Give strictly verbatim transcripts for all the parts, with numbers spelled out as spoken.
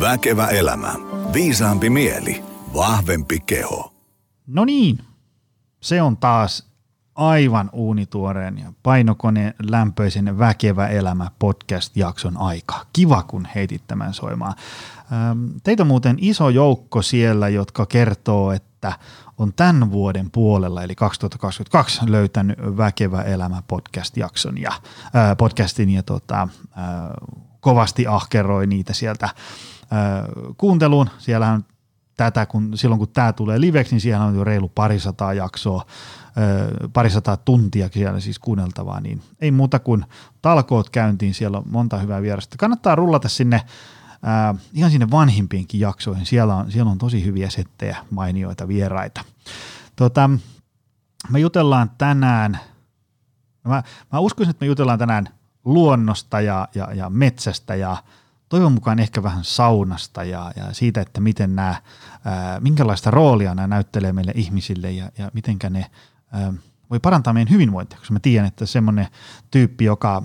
Väkevä elämä, viisaampi mieli, vahvempi keho. No niin, se on taas aivan uunituoreen ja painokoneen lämpöisen Väkevä elämä podcast-jakson aika. Kiva, kun heitit tämän soimaan. Teitä on muuten iso joukko siellä, jotka kertoo, että on tämän vuoden puolella, eli kaksituhattakaksikymmentäkaksi, löytänyt Väkevä elämä podcast-jakson ja äh, podcastin ja tota, äh, kovasti ahkeroi niitä sieltä äh, kuunteluun. Siellähän tätä, kun, silloin kun tämä tulee liveksi, niin siellä on jo reilu parisataa jaksoa, äh, parisataa tuntia siellä siis kuunneltavaa, niin ei muuta kuin talkoot käyntiin, siellä on monta hyvää vierasta. Kannattaa rullata sinne. Äh, ihan sinne vanhimpiinkin jaksoihin. Siellä on, siellä on tosi hyviä settejä, mainioita, vieraita. Tota, me jutellaan tänään, mä, mä uskoisin, että me jutellaan tänään luonnosta ja, ja, ja metsästä ja toivon mukaan ehkä vähän saunasta ja, ja siitä, että miten nämä, äh, minkälaista roolia nämä näyttelee meille ihmisille ja, ja mitenkä ne äh, voi parantaa meidän hyvinvointia, koska mä tiedän, että semmoinen tyyppi, joka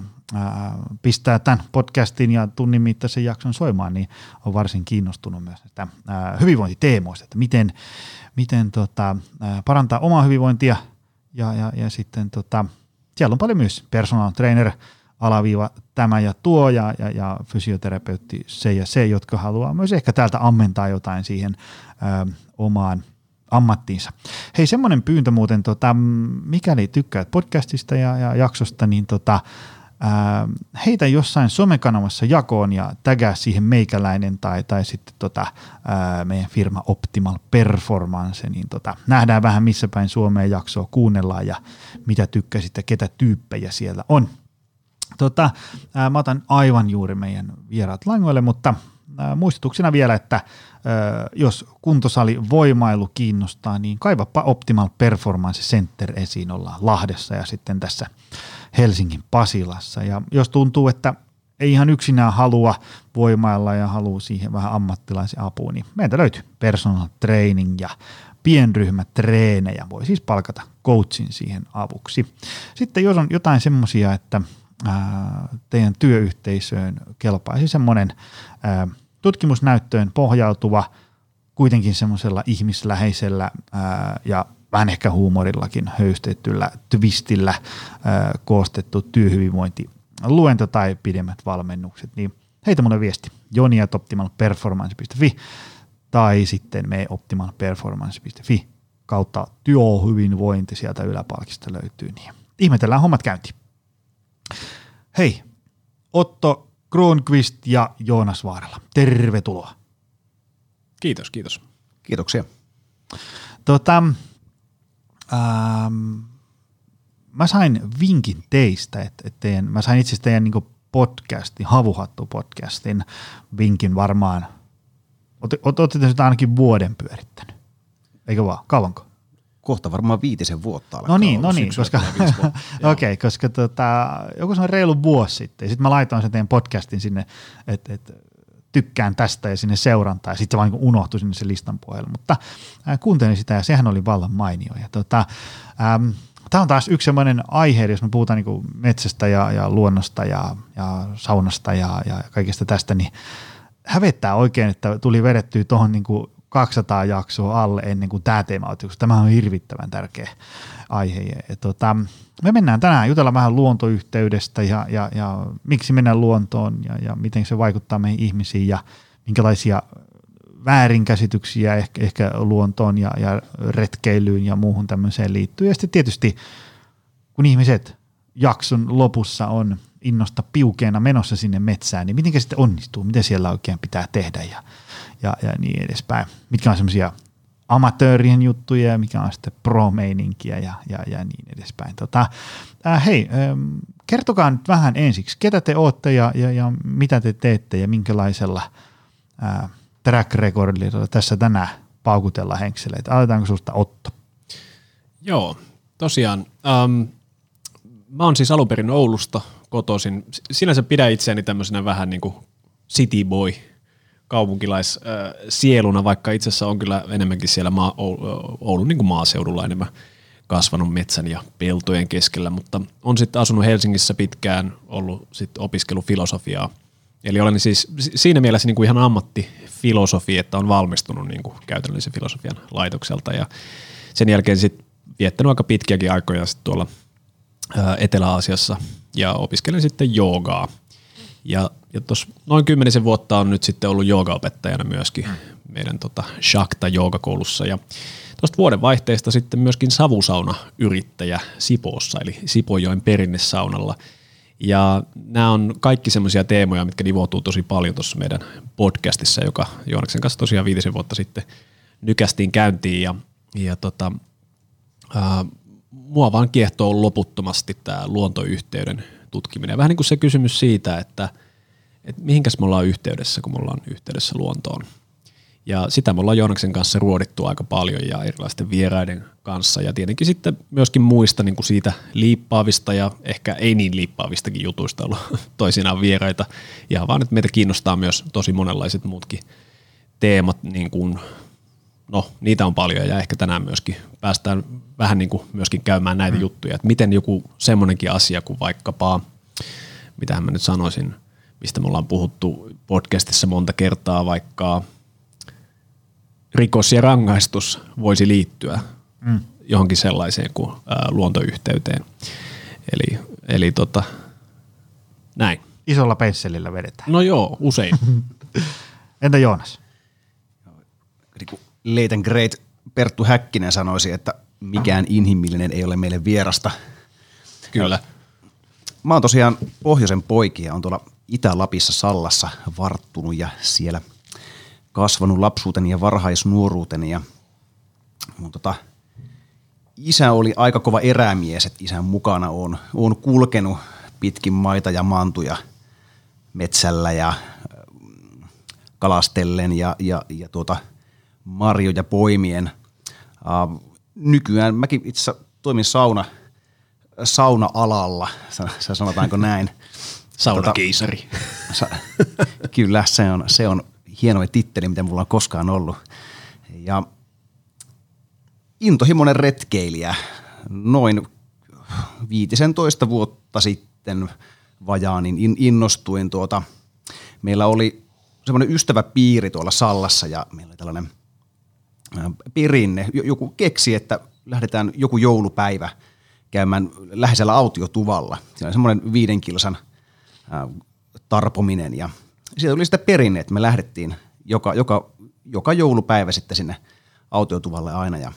pistää tämän podcastin ja tunnin mittaisen jakson soimaan, niin on varsin kiinnostunut myös näistä hyvinvointiteemoista, että miten, miten tota, parantaa omaa hyvinvointia ja, ja, ja sitten tota, siellä on paljon myös personal trainer alaviiva tämä ja tuo ja, ja, ja fysioterapeutti se ja se, jotka haluaa myös ehkä täältä ammentaa jotain siihen ö, omaan ammattiinsa. Hei, semmoinen pyyntö muuten, tota, mikäli tykkäät podcastista ja, ja jaksosta, niin tota heitä jossain somekanavassa jakoon ja tägää siihen meikäläinen tai, tai sitten tota, ää, meidän firma Optimal Performance, niin tota, nähdään vähän missä päin Suomeen jaksoa kuunnellaan ja mitä tykkäsit ja ketä tyyppejä siellä on. Tota, ää, mä otan aivan juuri meidän vieraat langoille, mutta ää, muistutuksena vielä, että ää, jos kuntosali voimailu kiinnostaa, niin kaivapa Optimal Performance Center esiin, ollaan Lahdessa ja sitten tässä Helsingin Pasilassa, ja jos tuntuu, että ei ihan yksinään halua voimailla ja haluaa siihen vähän ammattilaisen apua, niin meiltä löytyy personal training ja pienryhmätreenejä, voi siis palkata coachin siihen avuksi. Sitten jos on jotain semmoisia, että ää, teidän työyhteisöön kelpaisi semmoinen ää, tutkimusnäyttöön pohjautuva, kuitenkin semmoisella ihmisläheisellä ää, ja vähän ehkä huumorillakin höystettyllä twistillä äh, koostettu työhyvinvointiluento tai pidemmät valmennukset, niin heitä mulle viesti joni at optimal performance piste fi tai sitten me optimal performance piste fi kautta työhyvinvointi sieltä yläpalkista löytyy, niin ihmetellään hommat käyntiin. Hei, Otto Kronqvist ja Joonas Vaarala, tervetuloa. Kiitos, kiitos. Kiitoksia. Tota... Ähm, mä sain vinkin teistä, että et teidän, mä sain itse asiassa teidän niinku podcastin, havuhattu podcastin vinkin varmaan, ootte sitä ainakin vuoden pyörittänyt, eikö vaan, kauanko? Kohta varmaan viitisen vuotta alkaa. No niin, no niin, koska, okay, koska tota, joku se on reilu vuosi sitten, sitten mä laitoin sen teidän podcastin sinne, että et, tykkään tästä ja sinne seurantaa, ja sitten se vaan niin unohtui sinne se listan pohjalle, mutta ää, kuuntelin sitä, ja sehän oli vallan mainio. Tota, tämä on taas yksi sellainen aihe, jos me puhutaan niin kuin metsästä ja, ja luonnosta ja, ja saunasta ja, ja kaikesta tästä, niin hävettää oikein, että tuli vedettyä tuohon niin kaksisataa jaksoa alle ennen kuin tämä teema otti, koska tämä on hirvittävän tärkeä aihe. Ja, tota, me mennään tänään jutella vähän luontoyhteydestä ja, ja, ja miksi mennään luontoon ja, ja miten se vaikuttaa meihin ihmisiin ja minkälaisia väärinkäsityksiä ehkä, ehkä luontoon ja, ja retkeilyyn ja muuhun tämmöiseen liittyy. Ja sitten tietysti kun ihmiset jakson lopussa on innosta piukeena menossa sinne metsään, niin miten sitten onnistuu, miten siellä oikein pitää tehdä ja, ja, ja niin edespäin. Mitkä on semmoisia amatöörien juttuja ja mikä on sitten pro-meininkiä ja, ja, ja niin edespäin. Tota, äh, hei, ähm, kertokaa nyt vähän ensiksi, ketä te ootte ja, ja, ja mitä te teette ja minkälaisella äh, track recordilla tässä tänään paukutella henkseleitä. Aloitetaanko susta Otto? Joo, tosiaan. Um, mä oon siis alun perin Oulusta kotoisin. Sinänsä pidän itseäni tämmöisenä vähän niin kuin city boy kaupunkilaisieluna, vaikka itse asiassa on kyllä enemmänkin siellä maa, Oulun niin kuin maaseudulla enemmän kasvanut metsän ja peltojen keskellä, mutta on sitten asunut Helsingissä pitkään, ollut sitten opiskellut filosofiaa Eli olen siis siinä mielessä niin kuin ihan ammattifilosofi, että on valmistunut niin kuin käytännöllisen filosofian laitokselta ja sen jälkeen sitten viettänyt aika pitkiäkin aikoja sitten tuolla Etelä-Aasiassa ja opiskelen sitten joogaa. Ja, ja tuossa noin kymmenisen vuotta on nyt sitten ollut joogaopettajana myöskin meidän tota Shakta-joogakoulussa ja tuosta vuodenvaihteesta sitten myöskin savusaunayrittäjä Sipoossa eli Sipoonjoen perinnesaunalla. Ja nämä on kaikki semmoisia teemoja, mitkä nivoutuu tosi paljon tuossa meidän podcastissa, joka Joonaksen kanssa tosiaan viitisen vuotta sitten nykästiin käyntiin. Ja, ja tota, ää, mua vaan kiehtoo loputtomasti tämä luontoyhteyden tutkiminen. Vähän niin kuin se kysymys siitä, että et mihinkäs me ollaan yhteydessä, kun me ollaan yhteydessä luontoon. Ja sitä me ollaan Joonaksen kanssa ruodittu aika paljon ja erilaisten vieraiden kanssa ja tietenkin sitten myöskin muista niin kuin siitä liippaavista ja ehkä ei niin liippaavistakin jutuista ollut toisinaan vieraita. Ihan vaan, että meitä kiinnostaa myös tosi monenlaiset muutkin teemat, niin kuin, no niitä on paljon ja ehkä tänään myöskin päästään vähän niin kuin myöskin käymään näitä mm. juttuja, että miten joku semmoinenkin asia kuin vaikkapa, mitähän mä nyt sanoisin, mistä me ollaan puhuttu podcastissa monta kertaa vaikka, rikos ja rangaistus voisi liittyä mm. johonkin sellaiseen kuin ä, luontoyhteyteen. Eli, eli tota, näin. Isolla pensselillä vedetään. No joo, usein. Entä Joonas? Late and great Perttu Häkkinen sanoisi, että mikään inhimillinen ei ole meille vierasta. Kyllä. Mä oon tosiaan pohjoisen poikia, on tuolla Itä-Lapissa Sallassa varttunut ja siellä kasvanut lapsuuteni ja varhaisnuoruuteni ja mun tota, isä oli aika kova erämies, että isän mukana on, on kulkenut pitkin maita ja mantuja metsällä ja kalastellen ja, ja, ja tuota, marjoja poimien. Uh, nykyään mäkin itse toimin sauna, sauna-alalla, sanotaanko näin. Saunakeisari. Tota, kyllä, se on, se on hienoin titteli, mitä mulla on koskaan ollut. Ja intohimoinen retkeilijä. Noin viisitoista vuotta sitten vajaa, niin innostuin tuota. Meillä oli semmoinen ystäväpiiri tuolla Sallassa ja meillä oli tällainen perinne. Joku keksi, että lähdetään joku joulupäivä käymään läheisellä autiotuvalla. Siellä oli semmoinen viiden kilsan tarpominen ja siitä tuli sitä perinne, että me lähdettiin joka, joka, joka joulupäivä sitten sinne autiotuvalle aina ja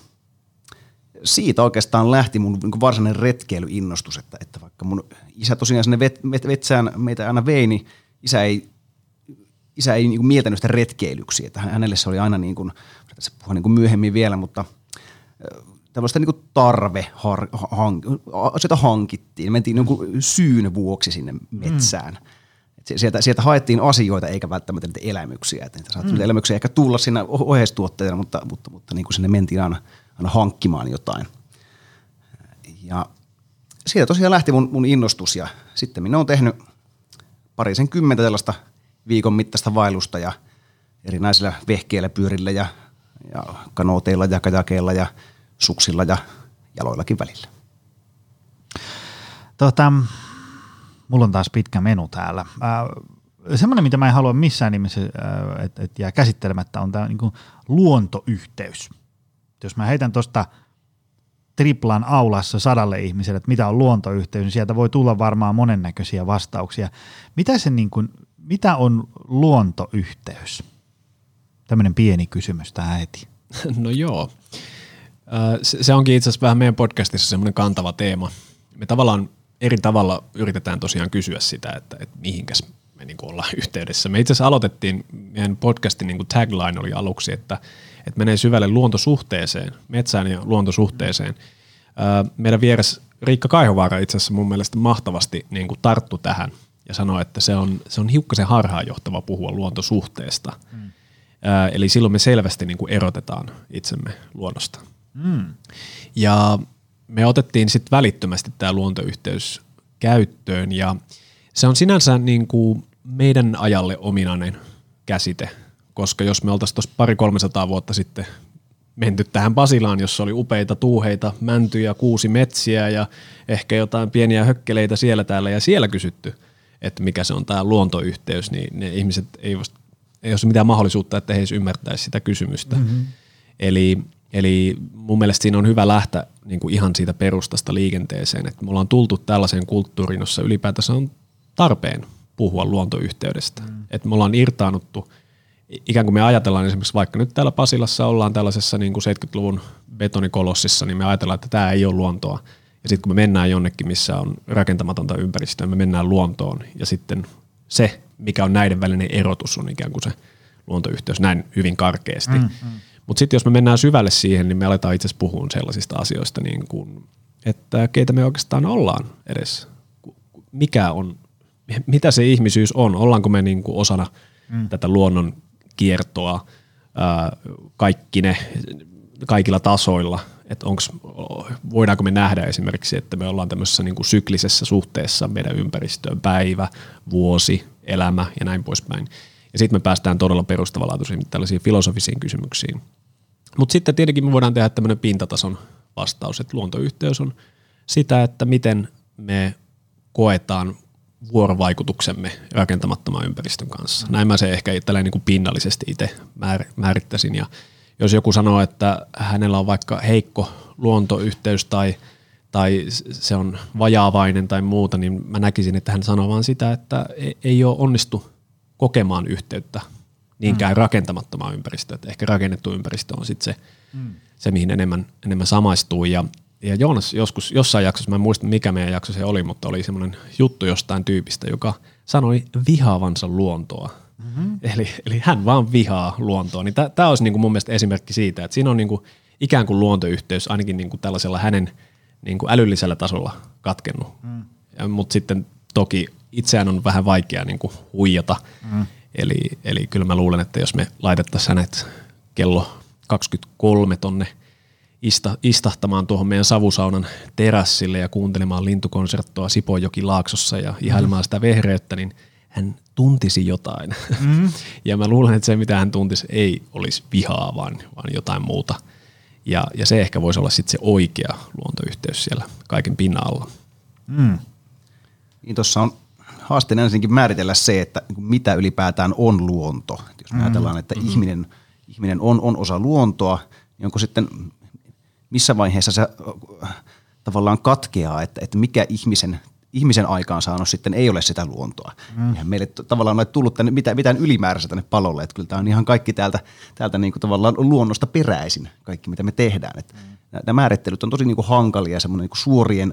siitä oikeastaan lähti mun varsinainen retkeilyinnostus, että, että vaikka mun isä tosiaan sinne vet, vet, vetsään meitä aina vei, niin isä ei, isä ei niin kuin mieltänyt sitä retkeilyksiä, että hänelle se oli aina niin kuin, tässä puhun niin kuin myöhemmin vielä, mutta tällaista niin kuin tarve, har, hank, asioita hankittiin, mentiin niin kuin syyn vuoksi sinne metsään. Mm. Sieltä, sieltä haettiin asioita eikä välttämättä niitä elämyksiä. Että niitä saatiin mm. elämyksiä ehkä tulla siinä oheistuotteena, mutta, mutta, mutta niin kuin sinne mentiin aina, aina hankkimaan jotain. Ja siitä tosiaan lähti mun, mun innostus ja sitten minä olen tehnyt parisen kymmentä tällaista viikon mittaista vaellusta ja erinäisillä vehkeillä, pyörillä ja, ja kanooteilla ja kajakeilla ja suksilla ja jaloillakin välillä. Tota... Mulla on taas pitkä menu täällä. Äh, semmoinen, mitä mä en halua missään nimessä, äh, että et jää käsittelemättä, on tämä niinku luontoyhteys. Jos mä heitän tuosta triplan aulassa sadalle ihmiselle, että mitä on luontoyhteys, niin sieltä voi tulla varmaan monennäköisiä vastauksia. Mitä, se niinku, mitä on luontoyhteys? Tämmöinen pieni kysymys tähän heti. No joo. Se, se onkin itse asiassa vähän meidän podcastissa semmoinen kantava teema. Me tavallaan eri tavalla yritetään tosiaan kysyä sitä, että, että mihinkäs me niin kuin ollaan yhteydessä. Me itse asiassa aloitettiin, meidän podcastin niin kuin tagline oli aluksi, että, että menee syvälle luontosuhteeseen, metsään ja luontosuhteeseen. Meidän vieressä Riikka Kaihovaara itse asiassa mun mielestä mahtavasti niin kuin tarttu tähän ja sanoi, että se on, se on hiukkasen harhaanjohtava puhua luontosuhteesta. Mm. Eli silloin me selvästi niin kuin erotetaan itsemme luonnosta. Mm. Ja me otettiin sitten välittömästi tämä luontoyhteys käyttöön ja se on sinänsä niin kuin meidän ajalle ominainen käsite, koska jos me oltaisiin tuossa pari kolmesataa vuotta sitten menty tähän Basilaan, jossa oli upeita tuuheita, mäntyjä, kuusi metsiä ja ehkä jotain pieniä hökkeleitä siellä täällä ja siellä kysytty, että mikä se on tämä luontoyhteys, niin ne ihmiset ei vasta, ei ole mitään mahdollisuutta, että he edes ymmärtäisi sitä kysymystä. Mm-hmm. Eli, eli mun mielestä siinä on hyvä lähteä niin kuin ihan siitä perustasta liikenteeseen, että me ollaan tultu tällaiseen kulttuuriin, jossa ylipäätänsä on tarpeen puhua luontoyhteydestä. Mm. Että me ollaan irtaannuttu, ikään kuin me ajatellaan esimerkiksi vaikka nyt täällä Pasilassa ollaan tällaisessa niin kuin seitsemänkymmentäluvun betonikolossissa, niin me ajatellaan, että tämä ei ole luontoa. Ja sitten kun me mennään jonnekin, missä on rakentamatonta ympäristöä, me mennään luontoon ja sitten se, mikä on näiden välinen erotus, on ikään kuin se luontoyhteys näin hyvin karkeasti. Mm, mm. Mutta sitten jos me mennään syvälle siihen, niin me aletaan itse asiassa puhua sellaisista asioista, niin kun, että keitä me oikeastaan ollaan edes. Mikä on, mitä se ihmisyys on? Ollaanko me niin kuin osana mm. tätä luonnon kiertoa ää, kaikki ne, kaikilla tasoilla? Että onks, voidaanko me nähdä esimerkiksi, että me ollaan tämmöisessä niin kuin syklisessä suhteessa meidän ympäristöön päivä, vuosi, elämä ja näin poispäin. Ja sitten me päästään todella perustavanlaatuisiin tällaisiin filosofisiin kysymyksiin. Mutta sitten tietenkin me voidaan tehdä tämmöinen pintatason vastaus, että luontoyhteys on sitä, että miten me koetaan vuorovaikutuksemme rakentamattoman ympäristön kanssa. Näin mä se ehkä tällainen niin kuin pinnallisesti itse määrittäisin. Ja jos joku sanoo, että hänellä on vaikka heikko luontoyhteys tai, tai se on vajaavainen tai muuta, niin mä näkisin, että hän sanoo vaan sitä, että ei ole onnistu kokemaan yhteyttä niinkään mm. rakentamattomaan ympäristöön. Että ehkä rakennettu ympäristö on sitten se, mm. se, mihin enemmän, enemmän samaistuu. Ja, ja Joonas joskus jossain jaksossa, mä en muista mikä meidän jakso se oli, mutta oli semmoinen juttu jostain tyypistä, joka sanoi vihaavansa luontoa. Mm-hmm. Eli, eli hän vaan vihaa luontoa. Niin tämä olisi niinku mun mielestä esimerkki siitä, että siinä on niinku ikään kuin luontoyhteys ainakin niinku tällaisella hänen niinku älyllisellä tasolla katkennut. Mm. Mutta sitten toki itseään on vähän vaikea niinku huijata. Mm. Eli, eli kyllä mä luulen, että jos me laitettaisiin hänet kello kaksikymmentäkolme tonne ista, istahtamaan tuohon meidän savusaunan terassille ja kuuntelemaan lintukonserttoa Sipoonjoki-laaksossa ja ihailemaan mm. sitä vehreyttä, niin hän tuntisi jotain. Mm. Ja mä luulen, että se, mitä hän tuntisi, ei olisi vihaa, vaan, vaan jotain muuta. Ja, ja se ehkä voisi olla sitten se oikea luontoyhteys siellä kaiken pinnan alla. Mm. Niin tuossa on haasteena ensinnäkin määritellä se, että mitä ylipäätään on luonto. Et jos mm. ajatellaan, että mm-hmm. ihminen, ihminen on, on osa luontoa, niin onko sitten missä vaiheessa se tavallaan katkeaa, että, että mikä ihmisen ihmisen aikaansaannos sitten ei ole sitä luontoa. Mm. Eihän meille tavallaan ole tullut tänne mitään, mitään ylimääräistä tänne palolle, että kyllä tämä on ihan kaikki täältä, täältä niin kuin tavallaan luonnosta peräisin, kaikki mitä me tehdään. Että mm. nämä määrittelyt on tosi niin kuin hankalia ja semmoinen niin kuin suorien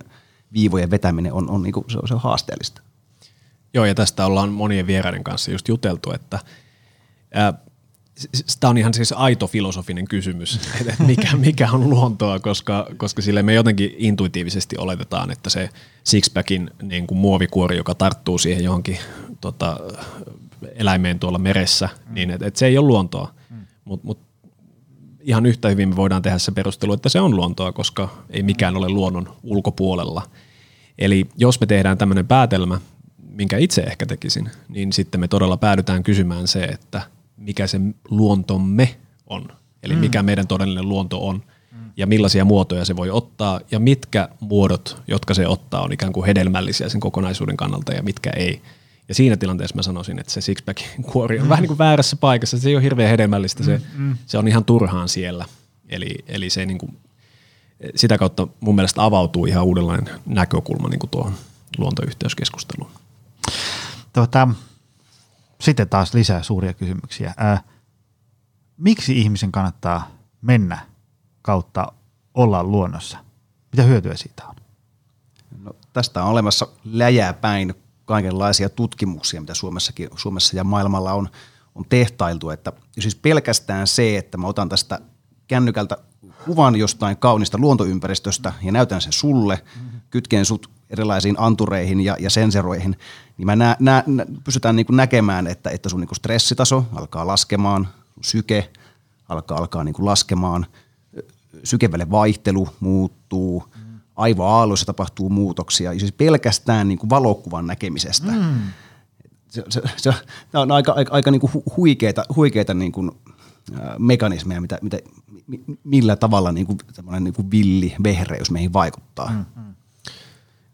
viivojen vetäminen on, on, niin kuin, se on, se on haasteellista. Joo, ja tästä ollaan monien vieraiden kanssa just juteltu, että ää, tämä on ihan siis aito filosofinen kysymys, että mikä, mikä on luontoa, koska, koska sille me jotenkin intuitiivisesti oletetaan, että se sixpackin niin kuin muovikuori, joka tarttuu siihen johonkin tota, eläimeen tuolla meressä, niin että et se ei ole luontoa. Mutta mut ihan yhtä hyvin me voidaan tehdä se perustelu, että se on luontoa, koska ei mikään ole luonnon ulkopuolella. Eli jos me tehdään tämmöinen päätelmä, minkä itse ehkä tekisin, niin sitten me todella päädytään kysymään se, että mikä se luontomme on, eli mikä mm. meidän todellinen luonto on, mm. ja millaisia muotoja se voi ottaa, ja mitkä muodot, jotka se ottaa, on ikään kuin hedelmällisiä sen kokonaisuuden kannalta, ja mitkä ei. Ja siinä tilanteessa mä sanoisin, että se sixpackin kuori on mm. vähän niin kuin väärässä paikassa, se ei ole hirveän hedelmällistä, se, mm. se on ihan turhaan siellä. Eli, eli se niin kuin, sitä kautta mun mielestä avautuu ihan uudenlainen näkökulma niin kuin tuohon luontoyhteyskeskusteluun. Tuota... Sitten taas lisää suuria kysymyksiä. Ää, miksi ihmisen kannattaa mennä kautta olla luonnossa? Mitä hyötyä siitä on? No, tästä on olemassa läjäpäin kaikenlaisia tutkimuksia, mitä Suomessakin, Suomessa ja maailmalla on, on tehtailtu. Että, siis pelkästään se, että mä otan tästä kännykältä kuvan jostain kaunista luontoympäristöstä ja näytän sen sulle, kytken sut erilaisiin antureihin ja, ja sensoreihin, niin mä nä, nä, nä, pystytään niin kuin näkemään, että, että sun niin kuin stressitaso alkaa laskemaan, syke alkaa, alkaa niin kuin laskemaan, sykevälinen vaihtelu muuttuu, mm. aivoaalloissa tapahtuu muutoksia, ja siis pelkästään niin kuin valokuvan näkemisestä. Mm. Se, se, se, tämä on aika, aika, aika niin kuin huikeita, huikeita niin kuin mekanismeja, mitä, mitä, millä tavalla niin kuin, niin kuin villi vehreys meihin vaikuttaa. Mm.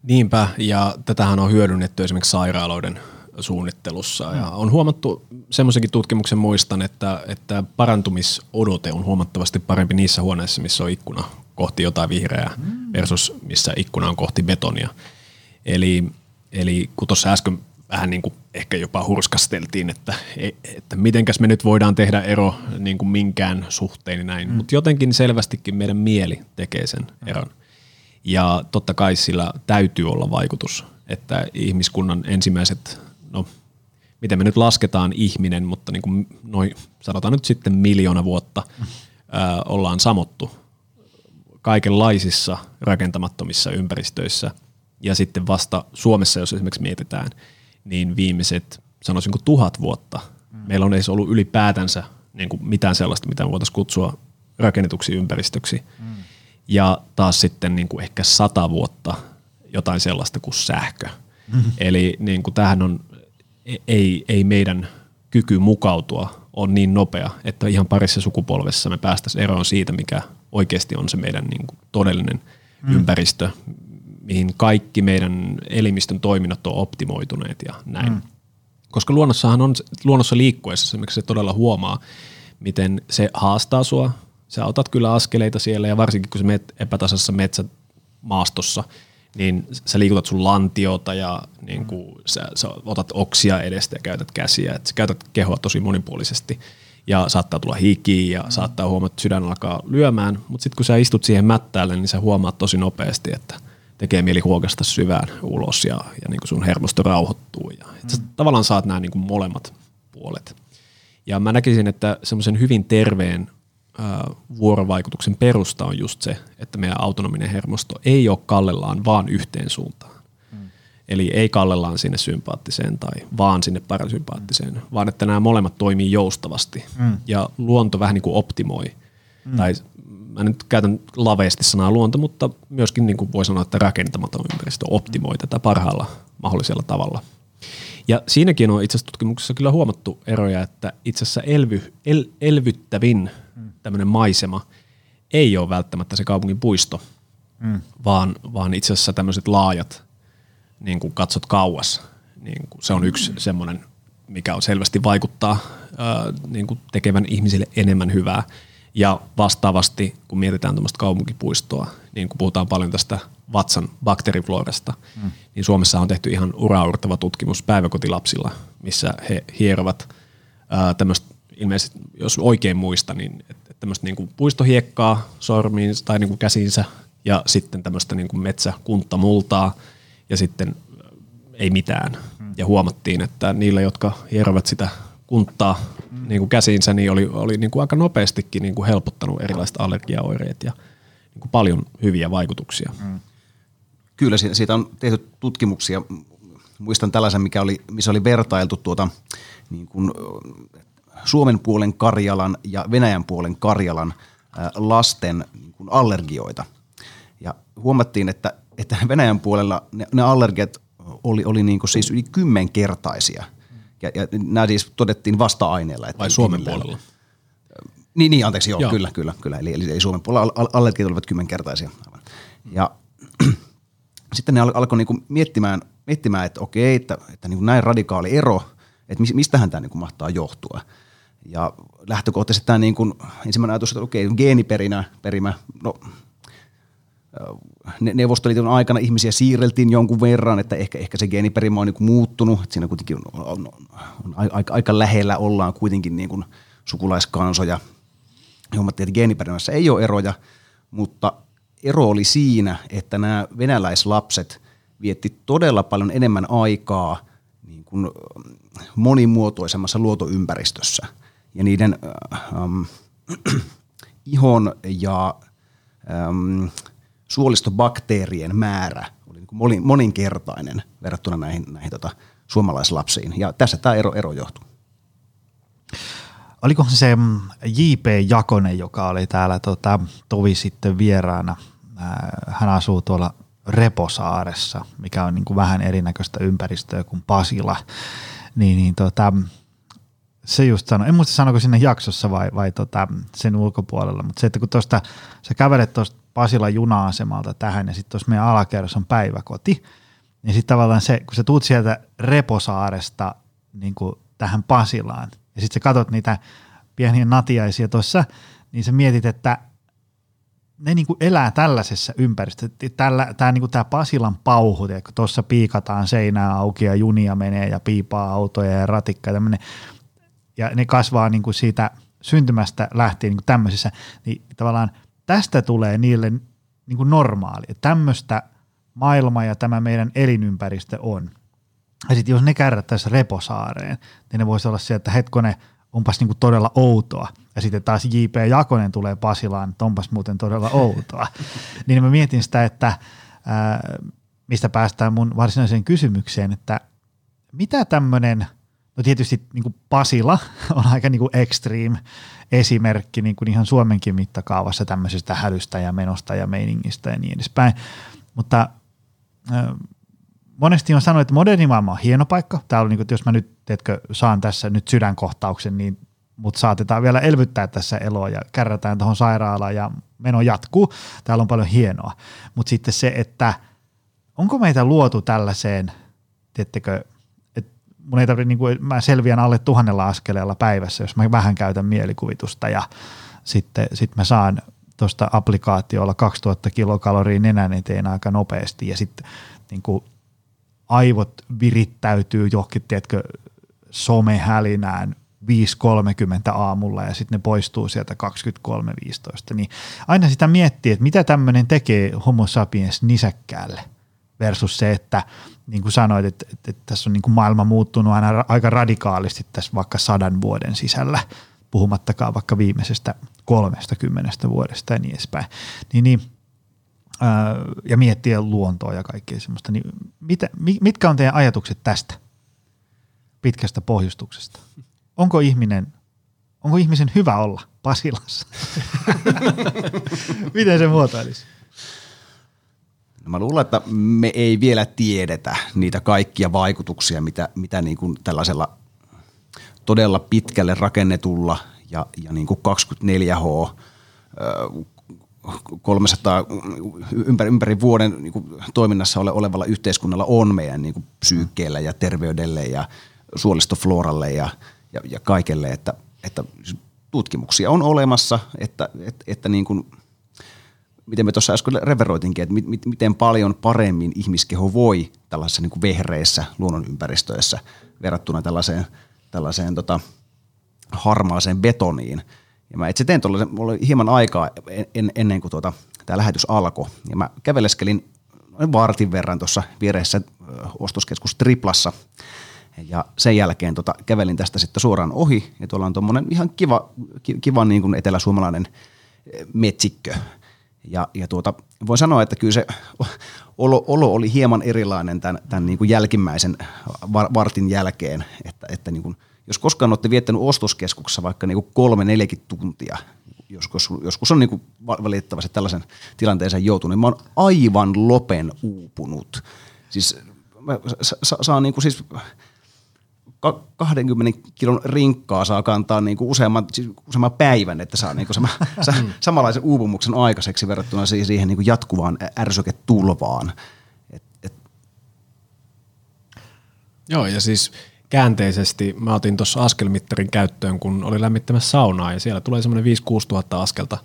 Niinpä, ja tätähän on hyödynnetty esimerkiksi sairaaloiden suunnittelussa. Mm. Ja on huomattu, semmoisenkin tutkimuksen muistan, että, että parantumisodote on huomattavasti parempi niissä huoneissa, missä on ikkuna kohti jotain vihreää mm. versus missä ikkuna on kohti betonia. Eli, eli kun tuossa äsken vähän niin kuin ehkä jopa hurskasteltiin, että, että mitenkäs me nyt voidaan tehdä ero niin kuin minkään suhteen näin, mm. mutta jotenkin selvästikin meidän mieli tekee sen eron. Ja totta kai sillä täytyy olla vaikutus, että ihmiskunnan ensimmäiset, no miten me nyt lasketaan ihminen, mutta niin kuin noi, sanotaan nyt sitten miljoona vuotta mm. ää, ollaan samottu kaikenlaisissa rakentamattomissa ympäristöissä. Ja sitten vasta Suomessa, jos esimerkiksi mietitään, niin viimeiset, sanoisinko tuhat vuotta, mm. meillä on edes ollut ylipäätänsä niin kuin mitään sellaista, mitä me voitaisiin kutsua rakennetuksi ympäristöksi. Mm. Ja taas sitten niin kuin ehkä sata vuotta jotain sellaista kuin sähkö. Mm. Eli niin kuin tämähän on, ei, ei meidän kyky mukautua on niin nopea, että ihan parissa sukupolvessa me päästäisiin eroon siitä, mikä oikeasti on se meidän niin kuin todellinen mm. ympäristö, mihin kaikki meidän elimistön toiminnot on optimoituneet ja näin. Mm. Koska luonnossahan on, luonnossa liikkuessa esimerkiksi se todella huomaa, miten se haastaa sua. Sä otat kyllä askeleita siellä ja varsinkin kun sä menet epätasaisessa metsämaastossa, niin sä liikutat sun lantiota ja niin kuin sä, sä otat oksia edestä ja käytät käsiä. Et sä käytät kehoa tosi monipuolisesti ja saattaa tulla hikiä ja saattaa huomata, että sydän alkaa lyömään. Mutta sitten kun sä istut siihen mättäälle, niin sä huomaat tosi nopeasti, että tekee mieli huokasta syvään ulos ja, ja niin kuin sun hermosto rauhoittuu. Ja, et sä mm. tavallaan saat nämä niin kuin molemmat puolet. Ja mä näkisin, että semmoisen hyvin terveen vuorovaikutuksen perusta on just se, että meidän autonominen hermosto ei ole kallellaan vaan yhteen suuntaan. Mm. Eli ei kallellaan sinne sympaattiseen tai vaan sinne parasympaattiseen, mm. vaan että nämä molemmat toimii joustavasti. Mm. Ja luonto vähän niin kuin optimoi. Mm. Tai mä nyt käytän laveasti sanaa luonto, mutta myöskin niin kuin voi sanoa, että rakentamaton ympäristö optimoi mm. tätä parhaalla mahdollisella tavalla. Ja siinäkin on itse asiassa tutkimuksessa kyllä huomattu eroja, että itse asiassa elvy, el, elvyttävin tämmöinen maisema ei ole välttämättä se kaupungin puisto, mm. vaan, vaan itse asiassa tämmöiset laajat, niin kuin katsot kauas, niin kuin se on yksi mm. semmoinen, mikä on selvästi vaikuttaa ää, niin kuin tekevän ihmisille enemmän hyvää. Ja vastaavasti, kun mietitään tämmöistä kaupunkipuistoa, niin kun puhutaan paljon tästä vatsan bakteeriflorasta, mm. niin Suomessa on tehty ihan uraurtava tutkimus päiväkotilapsilla, missä he hierovat ää, tämmöistä, ilmeisesti jos oikein muista, niin tämmöistä niin kuin puistohiekkaa sormiin tai niin kuin käsiinsä ja sitten tämmöistä niin kuin metsäkuntamultaa ja sitten ei mitään. Mm. Ja huomattiin, että niillä, jotka hierovat sitä kunttaa mm. niin kuin käsiinsä, niin oli, oli niin kuin aika nopeastikin niin kuin helpottanut erilaiset allergiaoireet ja niin kuin paljon hyviä vaikutuksia. Mm. Kyllä, siitä on tehty tutkimuksia. Muistan tällaisen, mikä oli, missä oli vertailtu tuota niin kuin Suomen puolen Karjalan ja Venäjän puolen Karjalan lasten allergioita. Ja huomattiin, että, että Venäjän puolella ne, ne allergiat oli, oli niin kuin siis yli kymmenkertaisia. Ja, ja nämä siis todettiin vasta-aineella. Vai Suomen niin, puolella? Niin, niin anteeksi, joo, joo. Kyllä, kyllä, kyllä. Eli, eli Suomen puolella allergiat olivat kymmenkertaisia. Ja mm. sitten ne alkoi niin kuin miettimään, miettimään, että okei, että, että niin kuin näin radikaali ero, että mistähän tämä niin mahtaa johtua. Ja lähtökohtaisesti tämä niin kuin, ensimmäinen ajatus, että okei, geeniperimä, perimä, no, Neuvostoliiton aikana ihmisiä siirreltiin jonkun verran, että ehkä, ehkä se geeniperimä on niin kuin muuttunut, että siinä kuitenkin on, on, on aika, aika lähellä ollaan kuitenkin niin kuin sukulaiskansoja. Huomattiin, että geeniperimässä ei ole eroja, mutta ero oli siinä, että nämä venäläislapset vietti todella paljon enemmän aikaa niin kuin monimuotoisemmassa luotoympäristössä ja niiden ähm, ihon ja ähm, suolistobakteerien määrä oli niin moninkertainen verrattuna näihin, näihin tota, suomalaislapsiin. Ja tässä tämä ero, ero johtuu. Olikohan se J P Jakonen, joka oli täällä tota, tovi sitten vieraana, hän asuu tuolla Reposaaressa, mikä on niin kuin vähän erinäköistä ympäristöä kuin Pasila, niin, niin tota, se just sanoi, en muista sanoiko sinne jaksossa vai, vai tota, sen ulkopuolella, mutta se, että kun tuosta sä kävelet tuosta Pasilan juna-asemalta tähän ja sitten tuossa meidän alakerrassa on päiväkoti, Niin sitten tavallaan se, kun sä tuut sieltä Reposaaresta niin kuin tähän Pasilaan, ja sitten sä katot niitä pieniä natiaisia tuossa, niin sä mietit, että ne niinku elää tällaisessa ympäristössä. Tällä, tää, niinku, tää Pasilan pauhu, kun tuossa piikataan seinää auki ja junia menee ja piipaa autoja ja ratikkaa tämmöinen, ja ne kasvaa niinku siitä syntymästä lähtien niinku tämmöisissä, niin tavallaan tästä tulee niille niinku normaali. Tämmöistä maailma ja tämä meidän elinympäristö on. Ja sitten jos ne kärrättäisiin Reposaareen, niin ne voisi olla sieltä, että hetkone, onpas niinku todella outoa. Ja sitten taas J P. Jakonen tulee Pasilaan, että onpas muuten todella outoa. Niin mä mietin sitä, että ää, mistä päästään mun varsinaiseen kysymykseen, että mitä tämmöinen, no tietysti niinku Pasila on aika niinku extreme esimerkki niinku ihan Suomenkin mittakaavassa tämmöisestä hälystä ja menosta ja meiningistä ja niin edespäin, mutta ää, monesti on sanonut, että moderni maailma on hieno paikka. Täällä on niin kuin, jos mä nyt, teetkö, saan tässä nyt sydänkohtauksen, niin mut saatetaan vielä elvyttää tässä eloa ja kärrätään tuohon sairaalaan ja meno jatkuu. Täällä on paljon hienoa. Mutta sitten se, että onko meitä luotu tällaiseen, teettekö, että mun ei tarvitse, niin kuin, mä selviän alle tuhannella askeleella päivässä, jos mä vähän käytän mielikuvitusta ja sitten sit mä saan tuosta applikaatiolla kaksituhatta kilokaloria nenän eteen aika nopeasti ja sitten niinku aivot virittäytyy johonkin, tiedätkö, somehälinään viisi kolmekymmentä aamulla ja sitten ne poistuu sieltä kaksikymmentäkolme viisitoista. Niin aina sitä miettii, että mitä tämmöinen tekee homo sapiens nisäkkäälle versus se, että niin kuin sanoit, että, että, että tässä on niin kuin maailma muuttunut aina aika radikaalisti tässä vaikka sadan vuoden sisällä, puhumattakaan vaikka viimeisestä kolmestakymmenestä vuodesta ja niin edespäin. Niin, niin ja miettiä luontoa ja kaikkea semmoista, niin mitä, mitkä on teidän ajatukset tästä pitkästä pohjustuksesta? Onko ihminen, onko ihmisen hyvä olla Pasilassa? Miten se muotoilisi? No mä luulen, että me ei vielä tiedetä niitä kaikkia vaikutuksia, mitä, mitä niin kuin tällaisella todella pitkälle rakennetulla ja, ja niin kuin kaksikymmentäneljä tuntia kolmesataa ympäri, ympäri vuoden niin kuin toiminnassa ole, olevalla yhteiskunnalla on meidän niin kuin psyykkeellä ja terveydelle ja suolistoflooralle ja, ja, ja kaikelle, että, että tutkimuksia on olemassa, että, että, että niin kuin, miten me tuossa äsken referoitinkin, että mit, miten paljon paremmin ihmiskeho voi tällaisessa niin kuin vehreissä luonnonympäristöissä verrattuna tällaiseen, tällaiseen tota, harmaaseen betoniin. Ja mä itse tein tuollaisen, mulla oli hieman aikaa en, ennen kuin tuota, tämä lähetys alkoi. Ja mä käveleskelin vartin verran tuossa vieressä ostoskeskus Triplassa. Ja sen jälkeen tota, kävelin tästä sitten suoraan ohi. Ja tuolla on tuommoinen ihan kiva, kiva niin kuin eteläsuomalainen metsikkö. Ja, ja tuota, voin sanoa, että kyllä se olo, olo oli hieman erilainen tämän, tämän niin kuin jälkimmäisen vartin jälkeen, että, että niin kuin jos koskaan olette viettänyt ostoskeskuksessa vaikka niinku kolme neljäkymmentä tuntia, joskus, joskus on niinku valitettavasti tällaisen tilanteeseen joutunut, niin mä oon aivan lopen uupunut. Siis mä saan niinku siis kaksikymmentä kilon rinkkaa saa kantaa niinku useamman, siis useamman päivän, että saa niinku sama, samanlaisen uupumuksen aikaiseksi verrattuna siihen niinku jatkuvaan ärsyketulvaan. Et, et. Joo, ja siis käänteisesti mä otin tuossa askelmittarin käyttöön, kun oli lämmittämässä saunaa, ja siellä tulee semmoinen viisi kuusi tuhatta askelta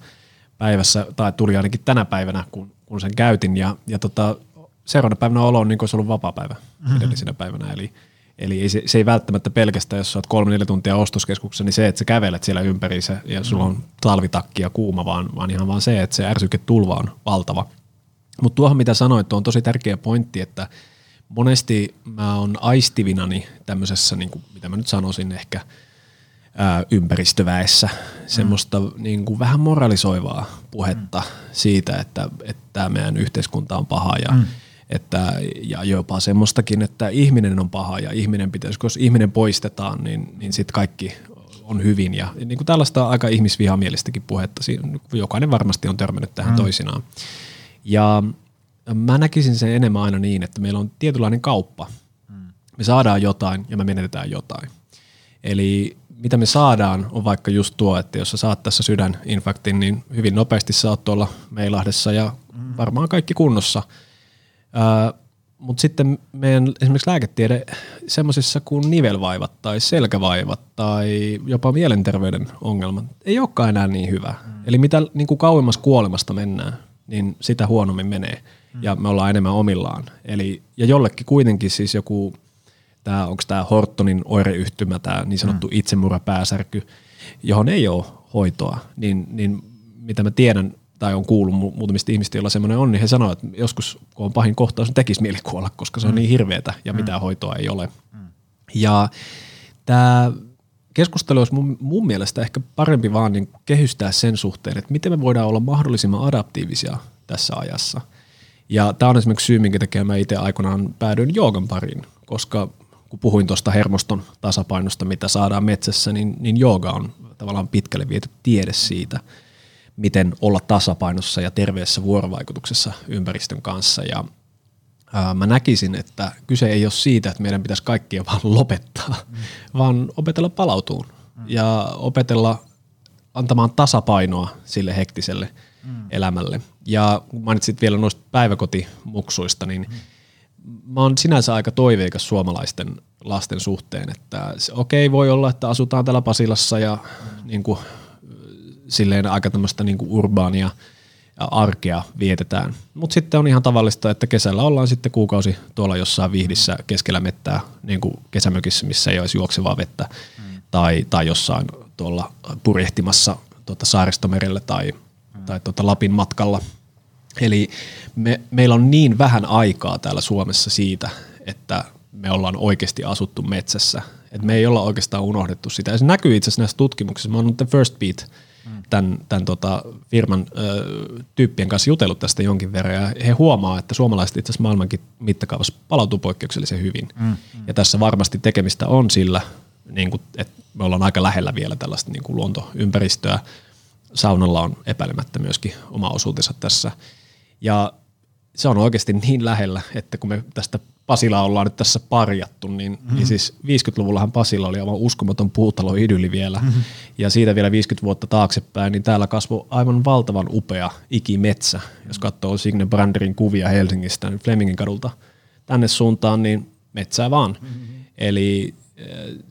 päivässä, tai tuli ainakin tänä päivänä, kun, kun sen käytin, ja, ja tota, seuraavana päivänä olo on niin kuin se ollut vapaapäivä edellisenä päivänä, eli, eli ei, se, se ei välttämättä pelkästään, jos sä oot kolme neljä tuntia ostoskeskuksessa, niin se, että sä kävelet siellä ympäriinsä, ja sulla on talvitakki ja kuuma, vaan, vaan ihan vaan se, että se ärsyketulva on valtava. Mutta tuohon, mitä sanoit, on tosi tärkeä pointti, että monesti mä oon aistivinani tämmöisessä, niin kuin, mitä mä nyt sanoisin ehkä, ää, ympäristöväessä, semmoista mm. niin kuin vähän moralisoivaa puhetta mm. siitä, että, että meidän yhteiskunta on paha ja, mm. että, ja jopa semmoistakin, että ihminen on paha ja ihminen pitäisi, jos ihminen poistetaan, niin, niin sitten kaikki on hyvin. Ja niin kuin tällaista aika ihmisvihamielistäkin puhetta, jokainen varmasti on törmännyt tähän mm. toisinaan. Ja mä näkisin sen enemmän aina niin, että meillä on tietynlainen kauppa. Me saadaan jotain ja me menetetään jotain. Eli mitä me saadaan on vaikka just tuo, että jos sä saat tässä sydäninfarktin, niin hyvin nopeasti sä oot tuolla Meilahdessa ja varmaan kaikki kunnossa. Mutta sitten meidän esimerkiksi lääketiede semmoisissa kuin nivelvaivat tai selkävaivat tai jopa mielenterveyden ongelmat ei olekaan enää niin hyvä. Mm. Eli mitä niin kuin kauemmas kuolemasta mennään, niin sitä huonommin menee mm. ja me ollaan enemmän omillaan. Eli, ja jollekin kuitenkin siis joku, tää, onko tämä Hortonin oireyhtymä, tämä niin sanottu mm. itsemurapääsärky, johon ei ole hoitoa, niin, niin mitä mä tiedän, tai on kuullut muutamista ihmistä, joilla semmoinen on, niin he sanoo, että joskus kun on pahin kohtaus, niin tekisi mieli kuolla, koska se on mm. niin hirveätä ja mm. mitään hoitoa ei ole. Mm. Ja tämä keskustelu olisi mun, mun mielestä ehkä parempi vaan niin kehystää sen suhteen, että miten me voidaan olla mahdollisimman adaptiivisia tässä ajassa. Ja tämä on esimerkiksi syy, minkä takia mä itse aikoinaan päädyin joogan pariin, koska kun puhuin tuosta hermoston tasapainosta, mitä saadaan metsässä, niin, niin jooga on tavallaan pitkälle viety tiede siitä, miten olla tasapainossa ja terveessä vuorovaikutuksessa ympäristön kanssa. Ja ää, mä näkisin, että kyse ei ole siitä, että meidän pitäisi kaikkia vaan lopettaa, mm. vaan opetella palautuun mm. ja opetella antamaan tasapainoa sille hektiselle mm. elämälle. Ja kun mainitsit vielä noista päiväkotimuksuista, niin mm. mä oon sinänsä aika toiveikas suomalaisten lasten suhteen, että okei, okay, voi olla, että asutaan täällä Pasilassa ja mm. niin kuin silleen aika tämmöistä niin kuin urbaania arkea vietetään. Mutta sitten on ihan tavallista, että kesällä ollaan sitten kuukausi tuolla jossain Vihdissä keskellä mettää, niin kuin kesämökissä, missä ei olisi juoksevaa vettä, mm. tai, tai jossain tuolla purjehtimassa tuota Saaristomerellä tai, mm. tai tuota Lapin matkalla. Eli me, meillä on niin vähän aikaa täällä Suomessa siitä, että me ollaan oikeasti asuttu metsässä. Et me ei olla oikeastaan unohdettu sitä. Ja se näkyy itse asiassa näissä tutkimuksissa. Mä oon nyt Firstbeat Tämän, tämän tota firman ö, tyyppien kanssa jutellut tästä jonkin verran, ja he huomaa, että suomalaiset itse asiassa maailmankin mittakaavassa palautuu poikkeuksellisen hyvin. Mm, mm. Ja tässä varmasti tekemistä on sillä, niin kuin, että me ollaan aika lähellä vielä tällaista niin kuin luontoympäristöä. Saunalla on epäilemättä myöskin oma osuutensa tässä. Ja se on oikeasti niin lähellä, että kun me tästä Pasilaa ollaan nyt tässä parjattu, niin, mm-hmm. niin siis viisikymmentäluvullahan Pasila oli aivan uskomaton puutaloidyli vielä, mm-hmm. ja siitä vielä viisikymmentä vuotta taaksepäin, niin täällä kasvoi aivan valtavan upea ikimetsä. Mm-hmm. Jos katsoo Signe Branderin kuvia Helsingistä, niin Flemingin kadulta tänne suuntaan, niin metsää vaan. Mm-hmm. Eli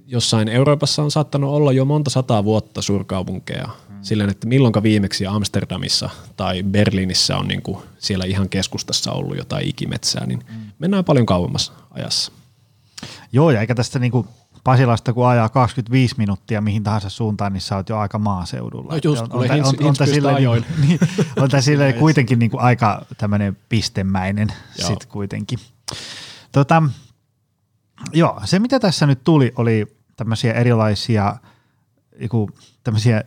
jossain Euroopassa on saattanut olla jo monta sataa vuotta suurkaupunkeja, mm-hmm. silleen, että milloinka viimeksi Amsterdamissa tai Berliinissä on niin kuin siellä ihan keskustassa ollut jotain ikimetsää, niin mm-hmm. mennään paljon kauemmassa ajassa. Joo, ja eikä tästä niinku Pasilasta, kun ajaa kaksikymmentäviisi minuuttia mihin tahansa suuntaan, niin sä oot jo aika maaseudulla. No just, kun ajoin. On tämä silleen kuitenkin niinku aika tämmöinen pistemäinen sitten kuitenkin. Tota, joo, se mitä tässä nyt tuli, oli tämmöisiä erilaisia joku, tämmöisiä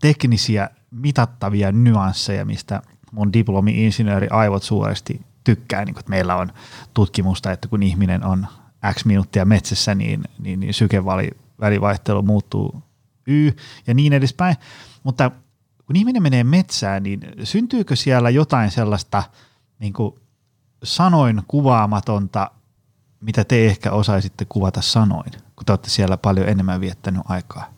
teknisiä mitattavia nyansseja, mistä mun diplomi-insinööri aivot suuresti tykkää, niin kun, että meillä on tutkimusta, että kun ihminen on X minuuttia metsässä, niin, niin, niin sykevälivaihtelu muuttuu Y ja niin edespäin. Mutta kun ihminen menee metsään, niin syntyykö siellä jotain sellaista niin kuin sanoin kuvaamatonta, mitä te ehkä osaisitte kuvata sanoin, kun te olette siellä paljon enemmän viettänyt aikaa?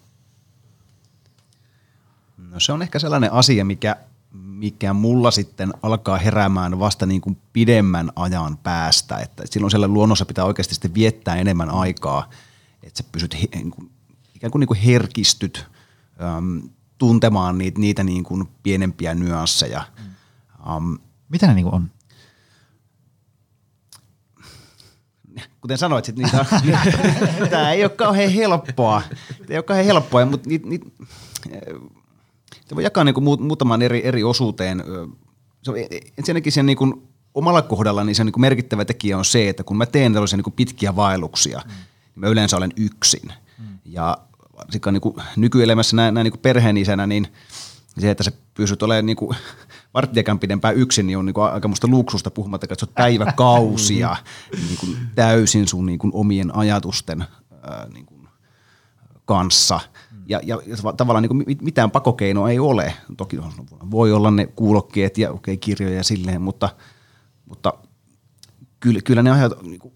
No se on ehkä sellainen asia, mikä mikä mulla sitten alkaa heräämään vasta niin kuin pidemmän ajan päästä, että silloin siellä luonnossa pitää oikeasti sitten viettää enemmän aikaa, että sä pysyt he, niin kuin, ikään kuin, niin kuin herkistyt äm, tuntemaan niitä, niitä niin kuin pienempiä nyansseja. Mm. Mitä ne niin kuin on? Kuten sanoit, sit niitä on, tämä ei ole kauhean helppoa, tämä ei ole kauhean helppoa, mutta niitä... Niit, se voi jakaa niinku muutamaan eri, eri osuuteen. Ensinnäkin sen niinku omalla kohdalla niin se niinku merkittävä tekijä on se, että kun mä teen tällaisia niinku pitkiä vaelluksia, mm. niin mä yleensä olen yksin. Mm. Ja varsinkaan niinku nykyelämässä näin, näin niinku perheen isänä, niin se, että sä pysyt olemaan niinku varttiakaan pidempään yksin, niin on niinku aika musta luksusta puhumatta, että sä oot päiväkausia niinku täysin sun niinku omien ajatusten ää, niinku kanssa. Ja, ja, ja tavallaan niin kuin mitään pakokeinoa ei ole. Toki voi olla ne kuulokkeet ja okay, kirjoja ja silleen, mutta, mutta kyllä, kyllä ne ajat, niin kuin,